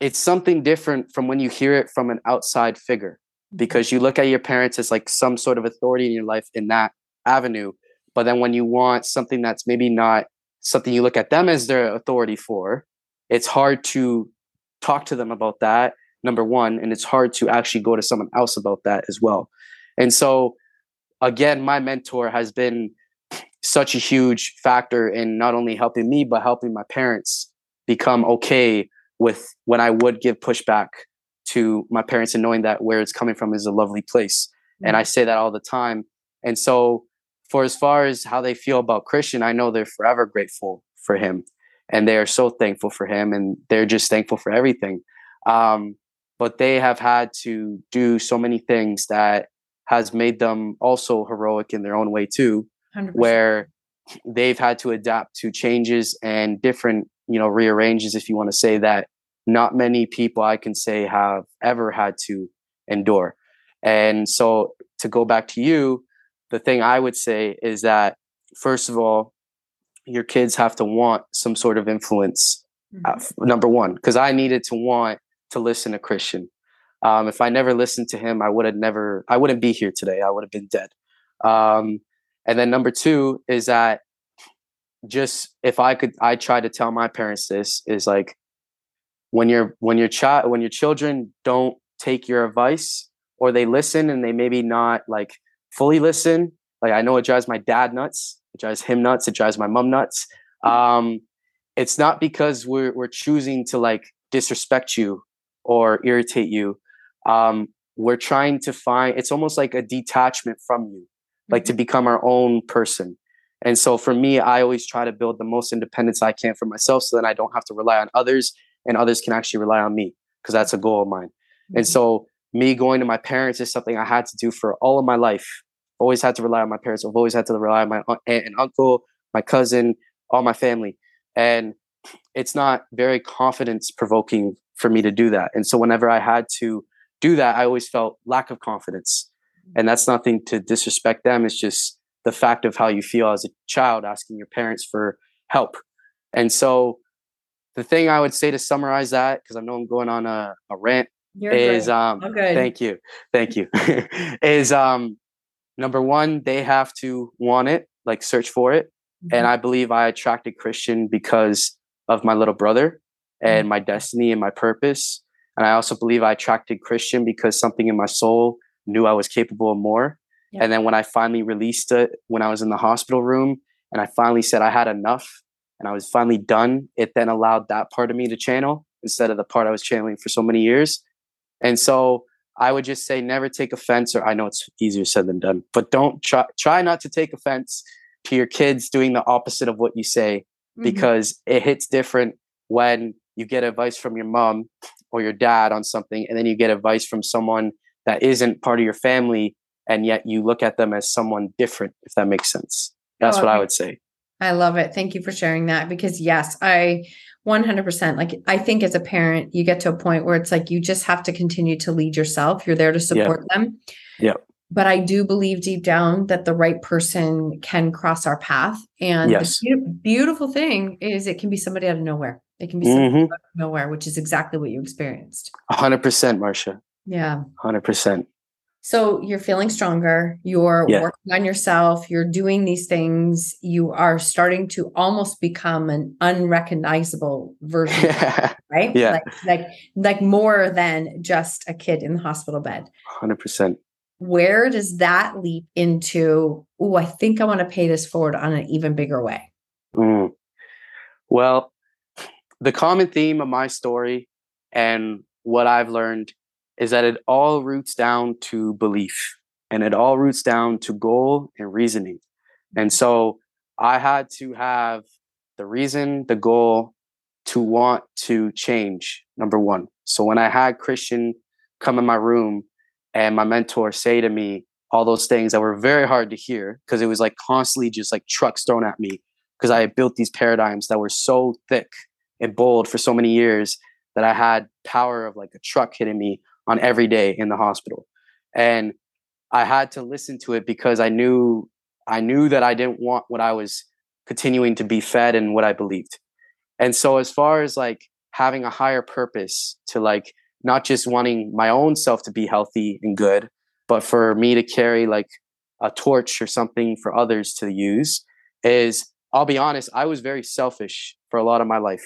it's something different from when you hear it from an outside figure, because you look at your parents as like some sort of authority in your life in that avenue. But then when you want something that's maybe not something you look at them as their authority for, it's hard to talk to them about that, number one, and it's hard to actually go to someone else about that as well. And so, again, my mentor has been such a huge factor in not only helping me, but helping my parents become okay with when I would give pushback to my parents and knowing that where it's coming from is a lovely place. Mm-hmm. And I say that all the time. And so for as far as how they feel about Christian, I know they're forever grateful for him and they are so thankful for him and they're just thankful for everything. Um, but they have had to do so many things that has made them also heroic in their own way too, one hundred percent. Where they've had to adapt to changes and different, you know, rearranges, if you want to say that, not many people I can say have ever had to endure. And so to go back to you, the thing I would say is that, first of all, your kids have to want some sort of influence. Mm-hmm. uh, f- number one, because I needed to want to listen to Christian. Um, if I never listened to him, I would have never, I wouldn't be here today. I would have been dead. Um, and then number two is that just if I could, I try to tell my parents this is like, when your when your child when your children don't take your advice, or they listen and they maybe not like fully listen. Like, I know it drives my dad nuts, it drives him nuts, it drives my mom nuts. Um, it's not because we're we're choosing to like disrespect you or irritate you. Um, we're trying to find, it's almost like a detachment from you, like to become our own person. And so for me, I always try to build the most independence I can for myself so that I don't have to rely on others and others can actually rely on me, because that's a goal of mine. Mm-hmm. And so me going to my parents is something I had to do for all of my life. Always had to rely on my parents. I've always had to rely on my aunt and uncle, my cousin, all my family. And it's not very confidence provoking for me to do that. And so whenever I had to do that, I always felt lack of confidence. And that's nothing to disrespect them. It's just the fact of how you feel as a child asking your parents for help. And so the thing I would say to summarize that, because I know I'm going on a, a rant, You're is right. um, okay. thank you, thank you, is um, number one, they have to want it, like search for it. Mm-hmm. And I believe I attracted Christian because of my little brother and mm-hmm. my destiny and my purpose. And I also believe I attracted Christian because something in my soul knew I was capable of more. Yeah. And then when I finally released it, when I was in the hospital room and I finally said I had enough, and I was finally done, it then allowed that part of me to channel instead of the part I was channeling for so many years. And so I would just say, never take offense, or I know it's easier said than done, but don't try, try not to take offense to your kids doing the opposite of what you say, mm-hmm. because it hits different when you get advice from your mom or your dad on something, and then you get advice from someone that isn't part of your family, and yet you look at them as someone different, if that makes sense. That's oh, okay. what I would say. I love it. Thank you for sharing that, because yes, I one hundred percent, like, I think as a parent, you get to a point where it's like, you just have to continue to lead yourself. You're there to support yeah. them. Yeah. But I do believe deep down that the right person can cross our path. And yes. the be- beautiful thing is it can be somebody out of nowhere. It can be somebody mm-hmm. out of nowhere, which is exactly what you experienced. A hundred percent, Marcia. Yeah. A hundred percent. So you're feeling stronger, you're yeah. working on yourself, you're doing these things, you are starting to almost become an unrecognizable version, yeah. right? Yeah. Like, like, like more than just a kid in the hospital bed. one hundred percent. Where does that leap into, oh, I think I want to pay this forward on an even bigger way? Mm. Well, the common theme of my story and what I've learned is that it all roots down to belief. And it all roots down to goal and reasoning. And so I had to have the reason, the goal to want to change, number one. So when I had Christian come in my room and my mentor say to me all those things that were very hard to hear, because it was like constantly just like trucks thrown at me, because I had built these paradigms that were so thick and bold for so many years that I had power of like a truck hitting me on every day in the hospital. And I had to listen to it because I knew I knew that I didn't want what I was continuing to be fed and what I believed. And so as far as like having a higher purpose to like not just wanting my own self to be healthy and good, but for me to carry like a torch or something for others to use is, I'll be honest, I was very selfish for a lot of my life.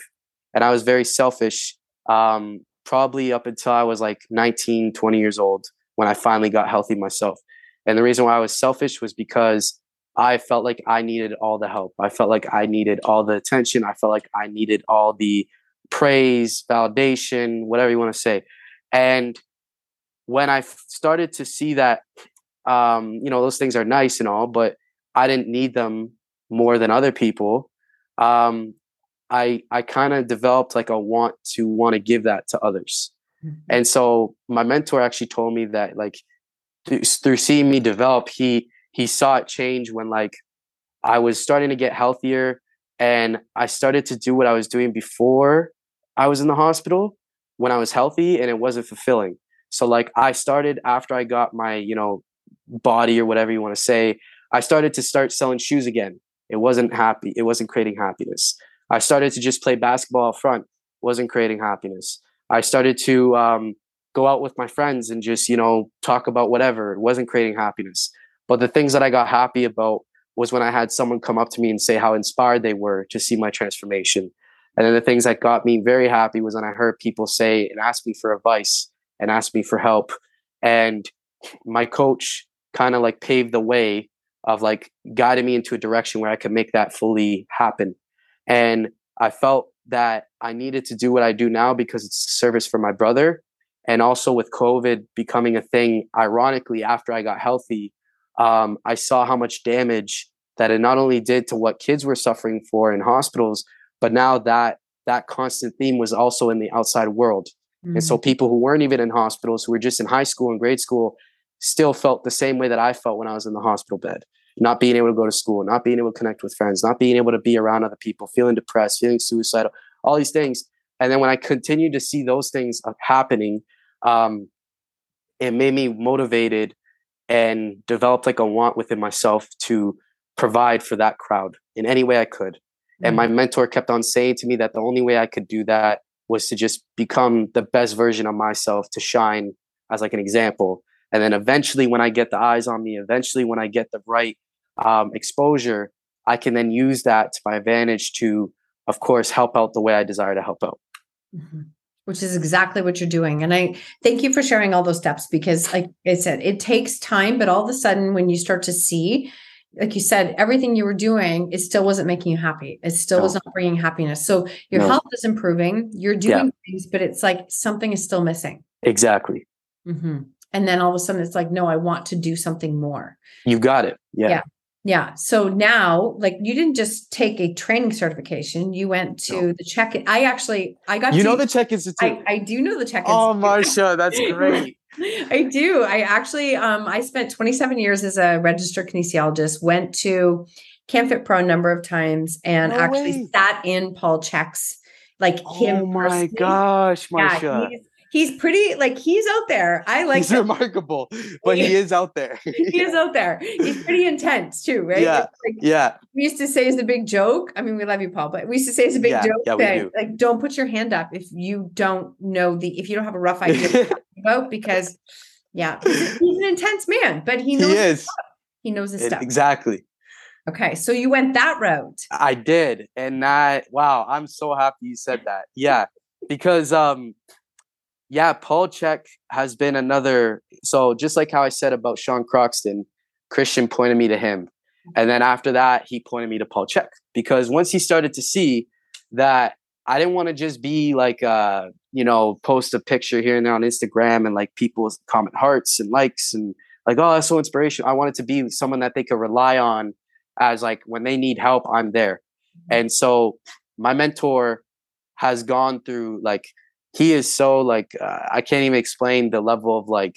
And I was very selfish um, probably up until I was like nineteen, twenty years old, when I finally got healthy myself. And the reason why I was selfish was because I felt like I needed all the help. I felt like I needed all the attention. I felt like I needed all the praise, validation, whatever you want to say. And when I started to see that, um, you know, those things are nice and all, but I didn't need them more than other people. Um, I I kind of developed like a want to want to give that to others. And so my mentor actually told me that like through, through seeing me develop, he he saw it change when like I was starting to get healthier and I started to do what I was doing before I was in the hospital when I was healthy, and it wasn't fulfilling. So like I started after I got my, you know, body or whatever you want to say, I started to start selling shoes again. It wasn't happy. It wasn't creating happiness. I started to just play basketball up front. Wasn't creating happiness. I started to um, go out with my friends and just, you know, talk about whatever. It wasn't creating happiness. But the things that I got happy about was when I had someone come up to me and say how inspired they were to see my transformation. And then the things that got me very happy was when I heard people say and ask me for advice and ask me for help. And my coach kind of like paved the way of like guiding me into a direction where I could make that fully happen. And I felt that I needed to do what I do now because it's a service for my brother. And also with COVID becoming a thing, ironically, after I got healthy, um, I saw how much damage that it not only did to what kids were suffering for in hospitals, but now that that constant theme was also in the outside world. Mm-hmm. And so people who weren't even in hospitals, who were just in high school and grade school, still felt the same way that I felt when I was in the hospital bed. Not being able to go to school, not being able to connect with friends, not being able to be around other people, feeling depressed, feeling suicidal, all these things. And then when I continued to see those things happening, um, it made me motivated and developed like a want within myself to provide for that crowd in any way I could. Mm-hmm. And my mentor kept on saying to me that the only way I could do that was to just become the best version of myself, to shine as like an example. And then eventually when I get the eyes on me, eventually when I get the right Um, exposure, I can then use that to my advantage to, of course, help out the way I desire to help out. Mm-hmm. Which is exactly what you're doing. And I thank you for sharing all those steps, because like I said, it takes time, but all of a sudden when you start to see, like you said, everything you were doing, it still wasn't making you happy. It still no. was not bringing happiness. So your no. health is improving, you're doing yeah. things, but it's like something is still missing. Exactly. Mm-hmm. And then all of a sudden it's like, no, I want to do something more. You got it. Yeah. Yeah. Yeah. So now, like, you didn't just take a training certification. You went to no. the CHEK. I actually, I got you to, know the CHEK Institute. I, I do know the CHEK Institute. Oh, Marcia, that's great. I do. I actually, um, I spent twenty-seven years as a registered kinesiologist, went to CanFit Pro a number of times, and no actually way. sat in Paul Chek's, like oh him. Oh my personally. gosh, Marcia. Yeah, He's pretty, like, he's out there. I like He's him. remarkable, but he is out there. He is out there. He's pretty intense too, right? Yeah. Like, like, yeah. We used to say it's a big joke. I mean, we love you, Paul, but we used to say it's a big yeah, joke yeah, that, do. like, don't put your hand up if you don't know the, if you don't have a rough idea what you're talking about, because yeah, he's, he's an intense man, but he knows he his is. stuff. He knows his it, stuff. Exactly. Okay. So you went that route. I did. And I, wow, I'm so happy you said that. Yeah. Because, um, yeah, Paul Chek has been another. So just like how I said about Sean Croxton, Christian pointed me to him. And then after that, he pointed me to Paul Chek, because once he started to see that I didn't want to just be like, uh, you know, post a picture here and there on Instagram and like people comment hearts and likes and like, oh, that's so inspirational. I wanted to be someone that they could rely on as like when they need help, I'm there. And so my mentor has gone through like, he is so like, uh, I can't even explain the level of like,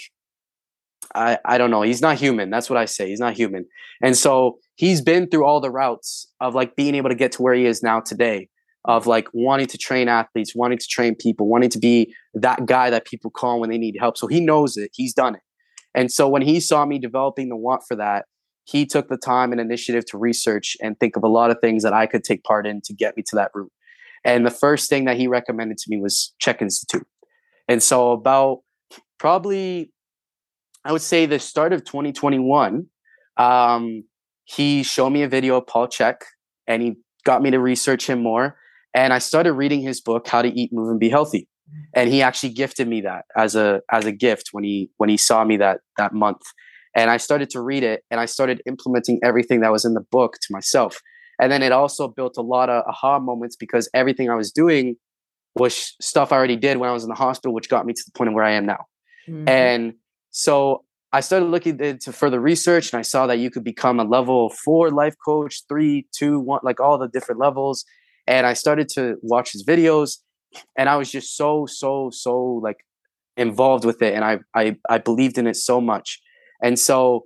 I, I don't know. He's not human. That's what I say. He's not human. And so he's been through all the routes of like being able to get to where he is now today, of like wanting to train athletes, wanting to train people, wanting to be that guy that people call when they need help. So he knows it. He's done it. And so when he saw me developing the want for that, he took the time and initiative to research and think of a lot of things that I could take part in to get me to that route. And the first thing that he recommended to me was CHEK Institute. And so about probably, I would say the start of twenty twenty-one, um, he showed me a video of Paul Chek and he got me to research him more. And I started reading his book, How to Eat, Move, and Be Healthy. And he actually gifted me that as a as a gift when he when he saw me that that month. And I started to read it and I started implementing everything that was in the book to myself. And then it also built a lot of aha moments because everything I was doing was stuff I already did when I was in the hospital, which got me to the point of where I am now. Mm-hmm. And so I started looking into further research and I saw that you could become a level four life coach, three, two, one, like all the different levels. And I started to watch his videos and I was just so, so, so like involved with it. And I, I, I believed in it so much. And so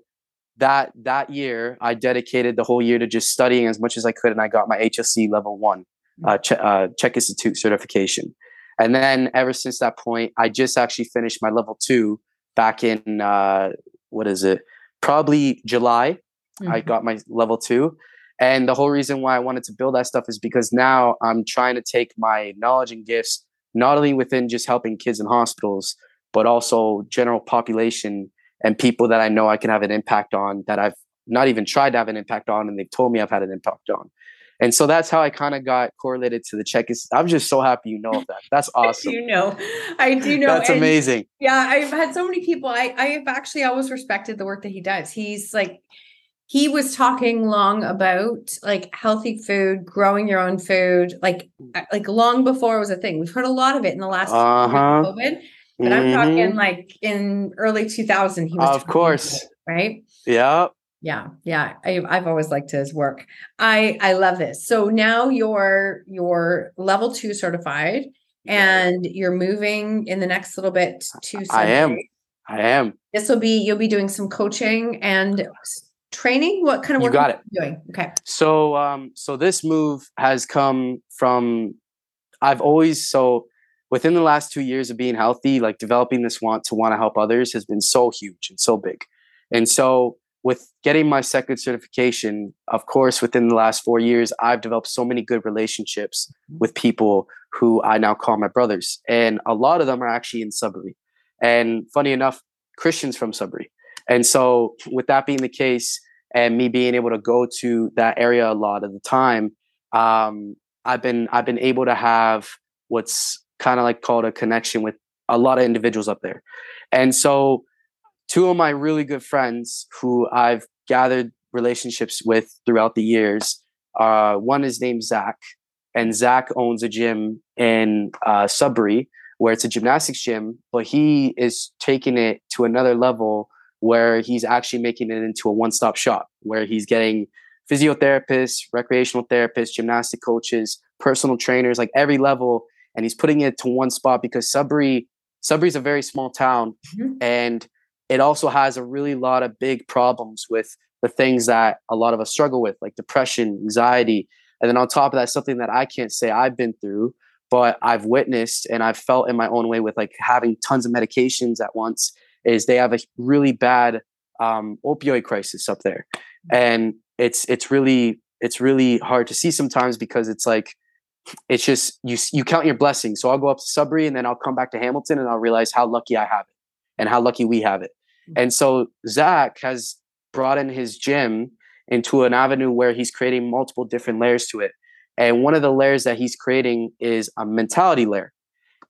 that, that year I dedicated the whole year to just studying as much as I could. And I got my H L C level one, uh, Ch- uh, CHEK Institute certification. And then ever since that point, I just actually finished my level two. Back in, uh, what is it? Probably July, mm-hmm. I got my level two. And the whole reason why I wanted to build that stuff is because now I'm trying to take my knowledge and gifts, not only within just helping kids in hospitals, but also general population and people that I know I can have an impact on that I've not even tried to have an impact on. And they've told me I've had an impact on. And so that's how I kind of got correlated to the CHEK. I'm just so happy you know that. That's awesome. You know, I do know. That's and amazing. Yeah, I've had so many people. I I've actually always respected the work that he does. He's like, he was talking long about like healthy food, growing your own food, like like long before it was a thing. We've heard a lot of it in the last uh-huh. COVID, but mm-hmm. I'm talking like in early two thousand. He was of course, about it, right? Yeah. Yeah. Yeah. I, I've always liked his work. I, I love this. So now you're, you're level two certified and you're moving in the next little bit to. Sunday. I am. I am. This will be, you'll be doing some coaching and training. What kind of work you got are you it. doing? Okay. So, um, so this move has come from, I've always, so within the last two years of being healthy, like developing this want to want to help others has been so huge and so big. And so with getting my second certification, of course, within the last four years, I've developed so many good relationships with people who I now call my brothers. And a lot of them are actually in Sudbury. And funny enough, Christian's from Sudbury. And so with that being the case and me being able to go to that area a lot of the time, um, I've been I've been able to have what's kind of like called a connection with a lot of individuals up there. And so two of my really good friends who I've gathered relationships with throughout the years, uh, one is named Zach, and Zach owns a gym in uh, Sudbury where it's a gymnastics gym, but he is taking it to another level where he's actually making it into a one-stop shop where he's getting physiotherapists, recreational therapists, gymnastic coaches, personal trainers, like every level, and he's putting it to one spot because Sudbury, Sudbury's a very small town, mm-hmm. and it also has a really lot of big problems with the things that a lot of us struggle with, like depression, anxiety. And then on top of that, something that I can't say I've been through, but I've witnessed and I've felt in my own way with like having tons of medications at once is they have a really bad um, opioid crisis up there. And it's, it's really, it's really hard to see sometimes because it's like, it's just, you, you count your blessings. So I'll go up to Sudbury and then I'll come back to Hamilton and I'll realize how lucky I have it and how lucky we have it. And so Zach has brought in his gym into an avenue where he's creating multiple different layers to it. And one of the layers that he's creating is a mentality layer.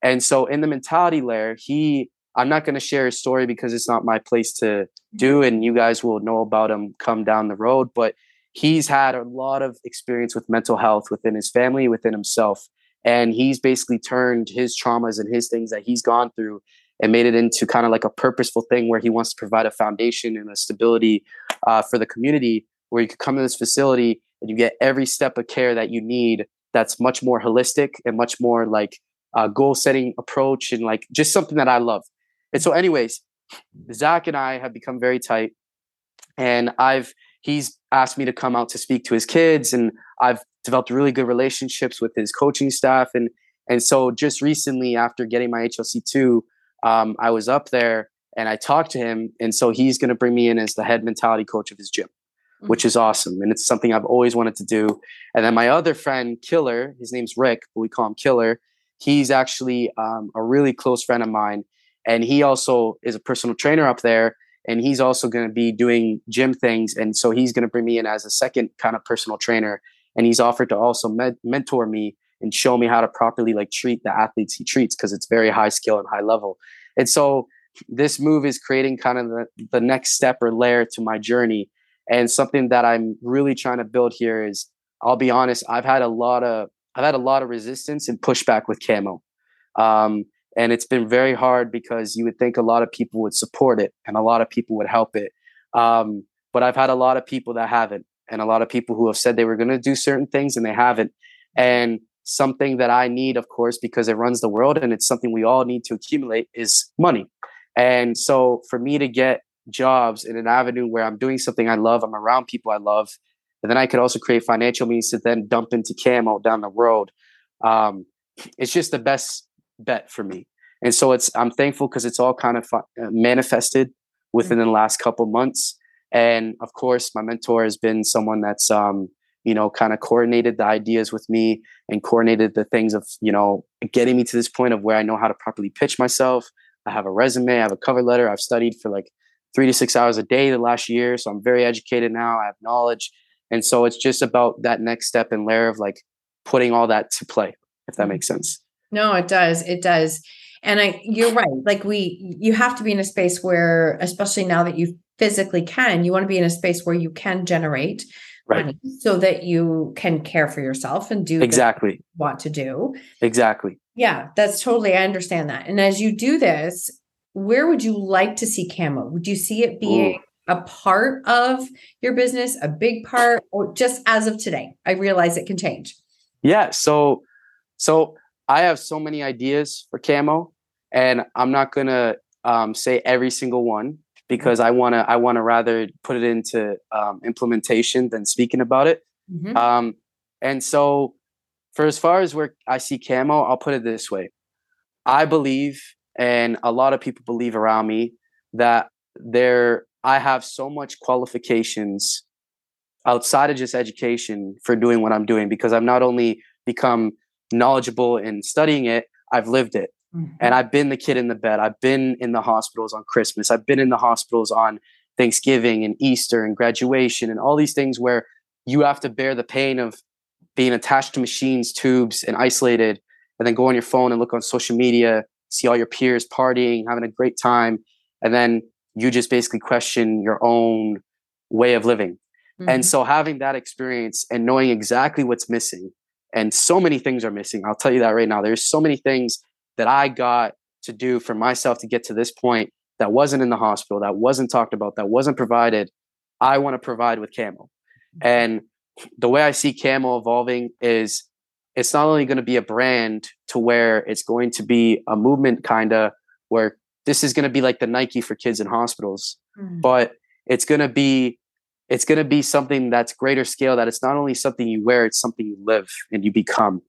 And so in the mentality layer, he, I'm not going to share his story because it's not my place to do. And you guys will know about him come down the road, but he's had a lot of experience with mental health within his family, within himself. And he's basically turned his traumas and his things that he's gone through and made it into kind of like a purposeful thing where he wants to provide a foundation and a stability uh, for the community, where you could come to this facility and you get every step of care that you need. That's much more holistic and much more like a goal setting approach, and like just something that I love. And so anyways, Zach and I have become very tight, and I've, he's asked me to come out to speak to his kids, and I've developed really good relationships with his coaching staff. And, and so just recently after getting my H L C two, um, I was up there and I talked to him. And so he's going to bring me in as the head mentality coach of his gym, which is awesome. And it's something I've always wanted to do. And then my other friend, Killer, his name's Rick, but we call him Killer. He's actually um, a really close friend of mine. And he also is a personal trainer up there. And he's also going to be doing gym things. And so he's going to bring me in as a second kind of personal trainer. And he's offered to also med- mentor me and show me how to properly like treat the athletes he treats, because it's very high skill and high level. And so this move is creating kind of the, the next step or layer to my journey. And something that I'm really trying to build here is, I'll be honest, I've had a lot of I've had a lot of resistance and pushback with Camo. Um, and it's been very hard, because you would think a lot of people would support it and a lot of people would help it. Um, but I've had a lot of people that haven't, and a lot of people who have said they were going to do certain things and they haven't. And something that I need, of course, because it runs the world and it's something we all need to accumulate, is money. And so for me to get jobs in an avenue where I'm doing something I love, I'm around people I love, and then I could also create financial means to then dump into Camo down the road. Um, it's just the best bet for me. And so it's, I'm thankful because it's all kind of fu- manifested within mm-hmm. the last couple months. And of course, my mentor has been someone that's, um, you know, kind of coordinated the ideas with me and coordinated the things of, you know, getting me to this point of where I know how to properly pitch myself. I have a resume, I have a cover letter. I've studied for like three to six hours a day the last year. So I'm very educated now. I have knowledge. And so it's just about that next step and layer of like putting all that to play, if that makes sense. No, it does. It does. And I, you're right. Like we, you have to be in a space where, especially now that you physically can, you want to be in a space where you can generate right. money so that you can care for yourself and do exactly what you want to do. Exactly. Yeah, that's totally, I understand that. And as you do this, where would you like to see Camo? Would you see it being Ooh. a part of your business, a big part, or just as of today? I realize it can change. Yeah. So, so I have so many ideas for Camo, and I'm not going to um, say every single one, because I want to, I want to rather put it into um, implementation than speaking about it. Mm-hmm. Um, and so for as far as where I see Camo, I'll put it this way. I believe, and a lot of people believe around me, that there, I have so much qualifications outside of just education for doing what I'm doing, because I've not only become knowledgeable in studying it, I've lived it. Mm-hmm. And I've been the kid in the bed. I've been in the hospitals on Christmas. I've been in the hospitals on Thanksgiving and Easter and graduation and all these things where you have to bear the pain of being attached to machines, tubes, and isolated, and then go on your phone and look on social media, see all your peers partying, having a great time. And then you just basically question your own way of living. Mm-hmm. And so having that experience and knowing exactly what's missing, and so many things are missing. I'll tell you that right now. There's so many things that I got to do for myself to get to this point that wasn't in the hospital, that wasn't talked about, that wasn't provided. I want to provide with Camo. Mm-hmm. And the way I see Camo evolving is, it's not only going to be a brand to where it's going to be a movement kind of where this is going to be like the Nike for kids in hospitals, mm-hmm. but it's going to be, it's going to be something that's greater scale, that it's not only something you wear, it's something you live and you become.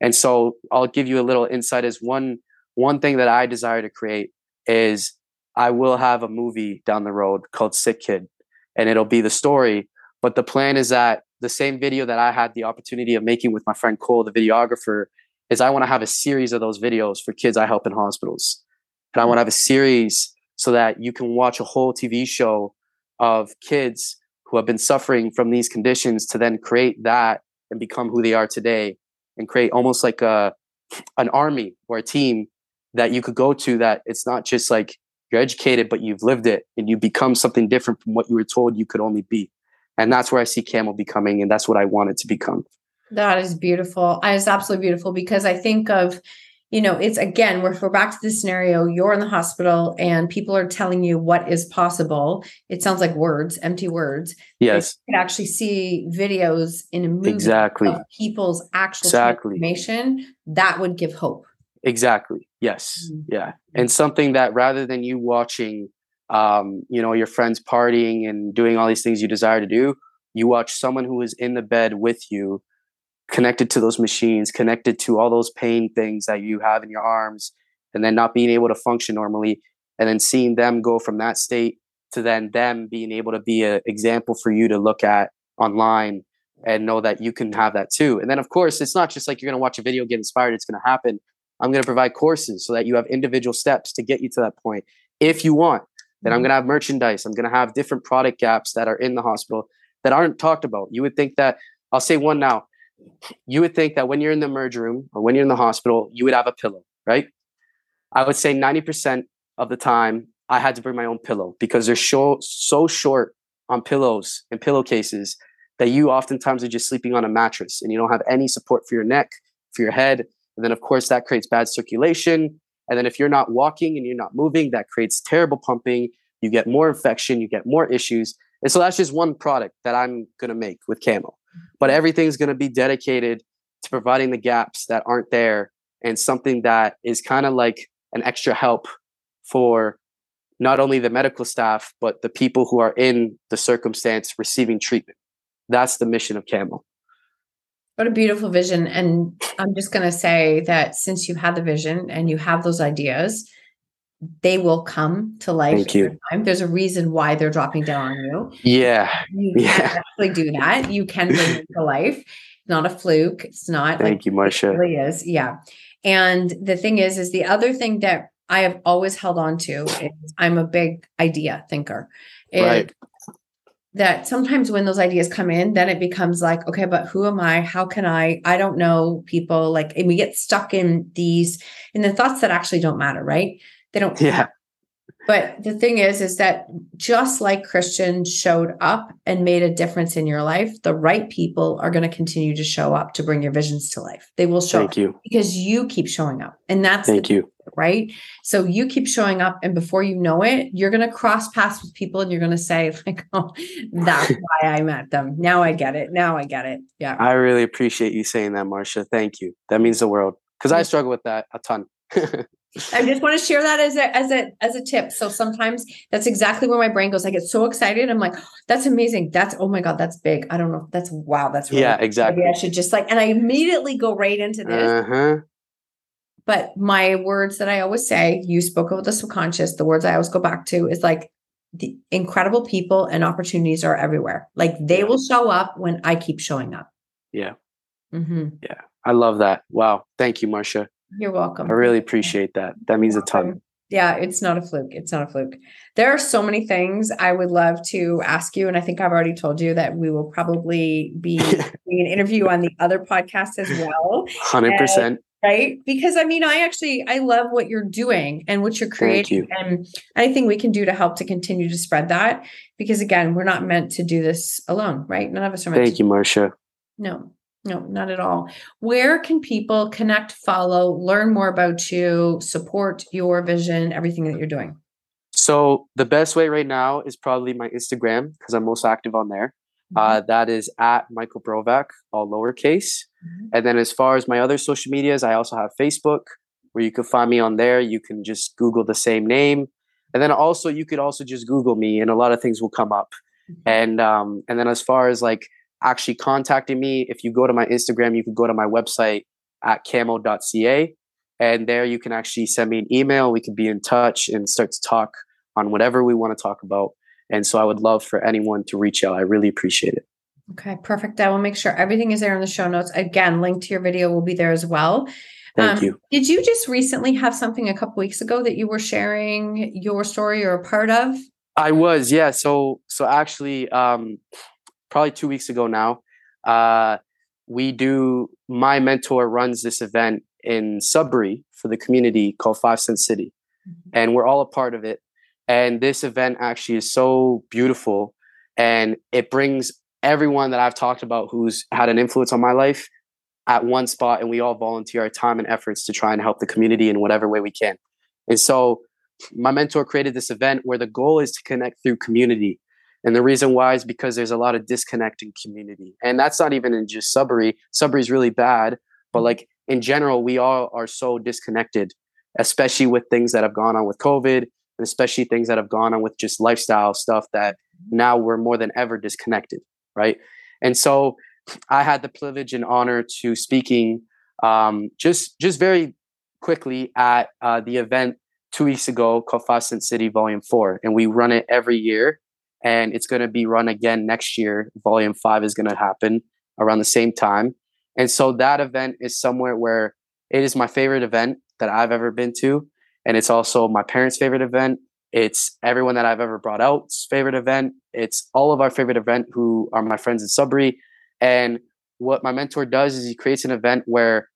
And so I'll give you a little insight as one, one thing that I desire to create is, I will have a movie down the road called Sick Kid, and it'll be the story. But the plan is that the same video that I had the opportunity of making with my friend Cole, the videographer, is I want to have a series of those videos for kids I help in hospitals. And I want to have a series so that you can watch a whole T V show of kids who have been suffering from these conditions to then create that and become who they are today, and create almost like a, an army or a team that you could go to, that it's not just like you're educated, but you've lived it and you become something different from what you were told you could only be. And that's where I see Camo becoming, and that's what I want it to become. That is beautiful. It's absolutely beautiful, because I think of you know, it's again, we're, we're back to the scenario, you're in the hospital and people are telling you what is possible. It sounds like words, empty words. Yes. You can actually see videos in a movie exactly. of people's actual exactly. information that would give hope. Exactly. Yes. Mm-hmm. Yeah. And something that rather than you watching, um, you know, your friends partying and doing all these things you desire to do, you watch someone who is in the bed with you, connected to those machines, connected to all those pain things that you have in your arms, and then not being able to function normally. And then seeing them go from that state to then them being able to be an example for you to look at online and know that you can have that too. And then of course, it's not just like you're going to watch a video, get inspired. It's going to happen. I'm going to provide courses so that you have individual steps to get you to that point. If you want, then I'm going to have merchandise. I'm going to have different product gaps that are in the hospital that aren't talked about. You would think that, I'll say one now, you would think that when you're in the emerg room or when you're in the hospital, you would have a pillow, right? I would say ninety percent of the time I had to bring my own pillow because they're so, so short on pillows and pillowcases that you oftentimes are just sleeping on a mattress and you don't have any support for your neck, for your head. And then of course that creates bad circulation. And then if you're not walking and you're not moving, that creates terrible pumping. You get more infection, you get more issues. And so that's just one product that I'm going to make with Camo. But everything's going to be dedicated to providing the gaps that aren't there and something that is kind of like an extra help for not only the medical staff, but the people who are in the circumstance receiving treatment. That's the mission of Camo. What a beautiful vision. And I'm just going to say that since you've had the vision and you have those ideas, they will come to life. Thank you. Time. There's a reason why they're dropping down on you. Yeah. You yeah. can actually do that. You can bring it to life. It's not a fluke. It's not. Thank like, you, Marcia. It really is. Yeah. And the thing is, is the other thing that I have always held on to is I'm a big idea thinker. It, right. That sometimes when those ideas come in, then it becomes like, okay, but who am I? How can I, I don't know people like, and we get stuck in these, in the thoughts that actually don't matter. Right. They don't. Yeah. But the thing is, is that just like Christian showed up and made a difference in your life, the right people are going to continue to show up to bring your visions to life. They will show Thank up you. Because you keep showing up. And that's Thank the, you. Right. So you keep showing up and before you know it, you're going to cross paths with people and you're going to say like, oh, that's why I met them. Now I get it. Now I get it. Yeah. I really appreciate you saying that, Marcia. Thank you. That means the world because I struggle with that a ton. I just want to share that as a, as a, as a tip. So sometimes that's exactly where my brain goes. I get so excited. I'm like, oh, that's amazing. That's, oh my God, that's big. I don't know. That's wow. That's really yeah, big. Exactly. Maybe I should just like, and I immediately go right into this, uh-huh. But my words that I always say, you spoke about the subconscious. The words I always go back to is like the incredible people and opportunities are everywhere. Like they will show up when I keep showing up. Yeah. Mm-hmm. Yeah. I love that. Wow. Thank you, Marcia. You're welcome. I really appreciate that. That means a ton. Yeah, it's not a fluke. It's not a fluke. There are so many things I would love to ask you. And I think I've already told you that we will probably be doing an interview on the other podcast as well. one hundred percent. And, right? Because I mean, I actually, I love what you're doing and what you're creating. You. And anything we can do to help to continue to spread that. Because again, we're not meant to do this alone, right? None of us are meant Thank to. Thank you, Marcia. No. No, not at all. Where can people connect, follow, learn more about you, support your vision, everything that you're doing? So the best way right now is probably my Instagram because I'm most active on there. Mm-hmm. Uh, that is at Michael Brovak, all lowercase. Mm-hmm. And then as far as my other social medias, I also have Facebook where you can find me on there. You can just Google the same name. And then also you could also just Google me and a lot of things will come up. Mm-hmm. And um, and then as far as like, actually contacting me. If you go to my Instagram, you can go to my website at camo dot c a. And there you can actually send me an email. We can be in touch and start to talk on whatever we want to talk about. And so I would love for anyone to reach out. I really appreciate it. Okay, perfect. I will make sure everything is there in the show notes. Again, link to your video will be there as well. Thank um, you. Did you just recently have something a couple weeks ago that you were sharing your story or a part of? I was, yeah. So, so actually, um, probably two weeks ago now, uh, we do, my mentor runs this event in Sudbury for the community called Five Cent City. Mm-hmm. And we're all a part of it. And this event actually is so beautiful. And it brings everyone that I've talked about who's had an influence on my life. at one spot, and we all volunteer our time and efforts to try and help the community in whatever way we can. And so my mentor created this event where the goal is to connect through community. And the reason why is because there's a lot of disconnect in community. And that's not even in just Sudbury. Sudbury's really bad. But like in general, we all are so disconnected, especially with things that have gone on with COVID, and especially things that have gone on with just lifestyle stuff that now we're more than ever disconnected. Right. And so I had the privilege and honor to speaking um, just just very quickly at uh, the event two weeks ago called Five Cent City Volume four. And we run it every year. And it's going to be run again next year. Volume five is going to happen around the same time. And so that event is somewhere where it is my favorite event that I've ever been to. And it's also my parents' favorite event. It's everyone that I've ever brought out's favorite event. It's all of our favorite event who are my friends in Sudbury. And what my mentor does is he creates an event where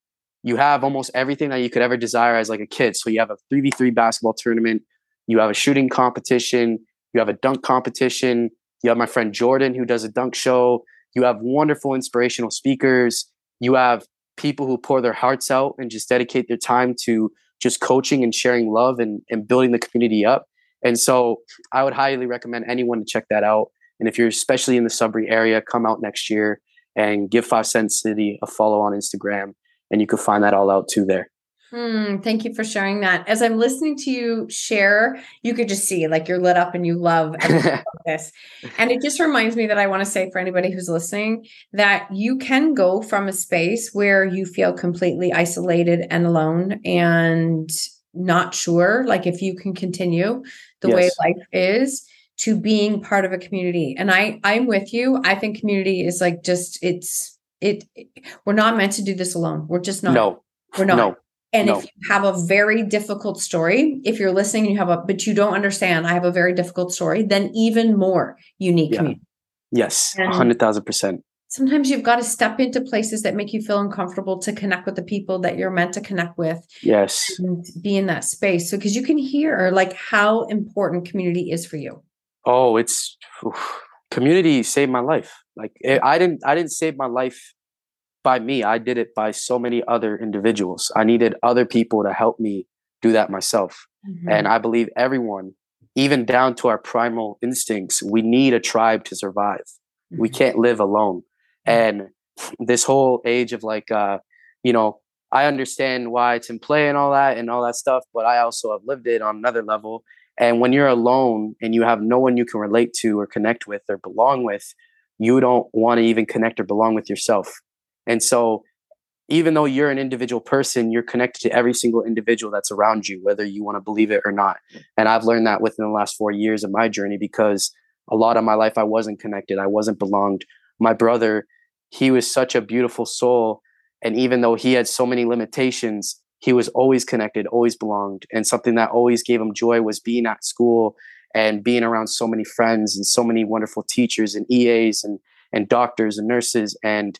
you have almost everything that you could ever desire as like a kid. So you have a three v three basketball tournament. You have a shooting competition. You have a dunk competition. You have my friend Jordan who does a dunk show. You have wonderful inspirational speakers. You have people who pour their hearts out and just dedicate their time to just coaching and sharing love and, and building the community up. And so I would highly recommend anyone to check that out. And if you're especially in the Sudbury area, come out next year and give Five Cent City a follow on Instagram. And you can find that all out too there. Hmm, thank you for sharing that. As I'm listening to you share, you could just see like you're lit up and you love this. And it just reminds me that I want to say for anybody who's listening that you can go from a space where you feel completely isolated and alone and not sure, like if you can continue the yes. way life is, to being part of a community. And I, I'm with you. I think community is like just it's it. We're not meant to do this alone. We're just not. No, we're not. No. And no. if you have a very difficult story, if you're listening and you have a, but you don't understand, I have a very difficult story, then even more you need yeah. community. Yes. A hundred thousand percent. Sometimes you've got to step into places that make you feel uncomfortable to connect with the people that you're meant to connect with. Yes. And be in that space. So, cause you can hear like how important community is for you. Oh, it's oof. Community saved my life. Like it, I didn't, I didn't save my life by me, I did it by so many other individuals. I needed other people to help me do that myself. Mm-hmm. And I believe everyone, even down to our primal instincts, we need a tribe to survive. Mm-hmm. We can't live alone. Mm-hmm. And this whole age of like, uh, you know, I understand why it's in play and all that and all that stuff, but I also have lived it on another level. And when you're alone and you have no one you can relate to or connect with or belong with, you don't want to even connect or belong with yourself. And so even though you're an individual person, you're connected to every single individual that's around you, whether you want to believe it or not. And I've learned that within the last four years of my journey, because a lot of my life, I wasn't connected. I wasn't belonged. My brother, he was such a beautiful soul. And even though he had so many limitations, he was always connected, always belonged. And something that always gave him joy was being at school and being around so many friends and so many wonderful teachers and E As and, and doctors and nurses. And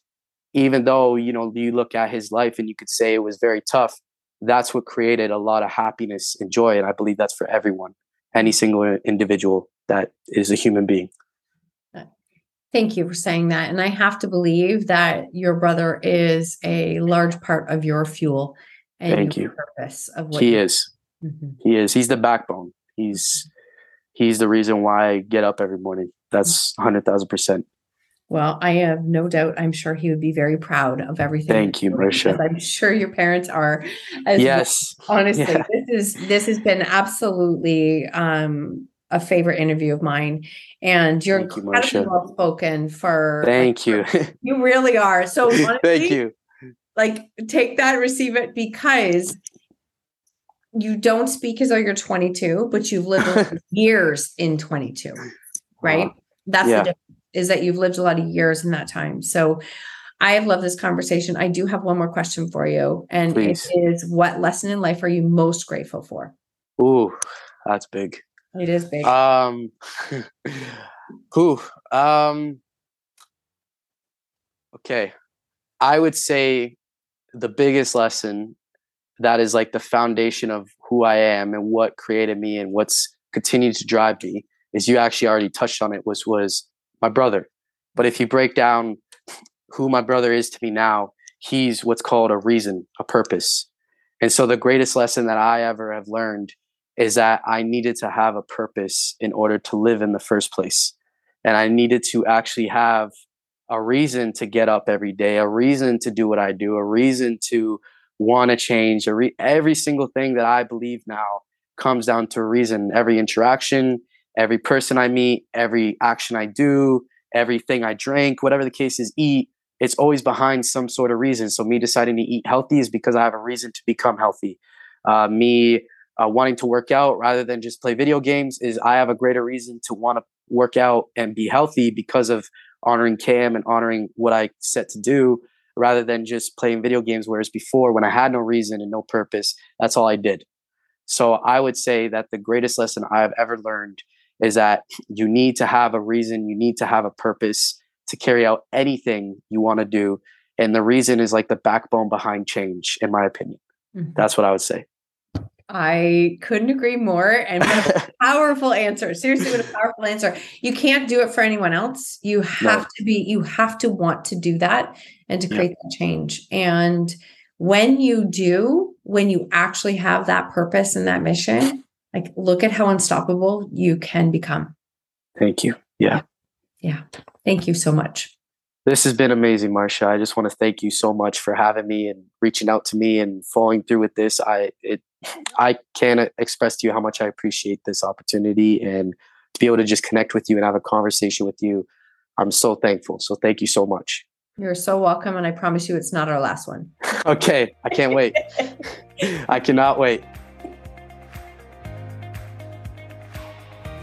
even though, you know, you look at his life and you could say it was very tough, that's what created a lot of happiness and joy. And I believe that's for everyone, any single individual that is a human being. Thank you for saying that. And I have to believe that your brother is a large part of your fuel and Thank your you. purpose of what he is. Mm-hmm. He is. He's the backbone. He's he's the reason why I get up every morning. That's one hundred thousand percent. Well, I have no doubt. I'm sure he would be very proud of everything. Thank you, Marcia. I'm sure your parents are. As yes. Well. Honestly, yeah. this is this has been absolutely um, a favorite interview of mine, and you're Thank incredibly you, well spoken. For Thank you. You really are. So honestly, Thank you. Like, take that, receive it, because you don't speak as though you're twenty-two, but you've lived years in twenty-two, right? Wow. That's yeah. the difference. Is that you've lived a lot of years in that time. So I have loved this conversation. I do have one more question for you. And Please. It is, what lesson in life are you most grateful for? Ooh, that's big. It is big. Um, ooh, um, okay. I would say the biggest lesson that is like the foundation of who I am and what created me and what's continued to drive me is, you actually already touched on it, was, was, my brother. But if you break down who my brother is to me now, he's what's called a reason, a purpose. And so the greatest lesson that I ever have learned is that I needed to have a purpose in order to live in the first place. And I needed to actually have a reason to get up every day, a reason to do what I do, a reason to want to change. A re- every single thing that I believe now comes down to reason. Every interaction, every person I meet, every action I do, everything I drink, whatever the case is, eat, it's always behind some sort of reason. So me deciding to eat healthy is because I have a reason to become healthy. Uh, me uh, wanting to work out rather than just play video games is I have a greater reason to want to work out and be healthy because of honoring Cam and honoring what I set to do rather than just playing video games. Whereas before, when I had no reason and no purpose, that's all I did. So I would say that the greatest lesson I've ever learned is that you need to have a reason, you need to have a purpose to carry out anything you want to do. And the reason is like the backbone behind change, in my opinion. Mm-hmm. That's what I would say. I couldn't agree more. And what a powerful answer. Seriously, what a powerful answer. You can't do it for anyone else. You have no. to be, you have to want to do that and to create yeah. that change. And when you do, when you actually have that purpose and that mission, like look at how unstoppable you can become. Thank you. Yeah. Yeah. Thank you so much. This has been amazing, Marcia. I just want to thank you so much for having me and reaching out to me and following through with this. I, it, I can't express to you how much I appreciate this opportunity and to be able to just connect with you and have a conversation with you. I'm so thankful. So thank you so much. You're so welcome. And I promise you, it's not our last one. Okay. I can't wait. I cannot wait.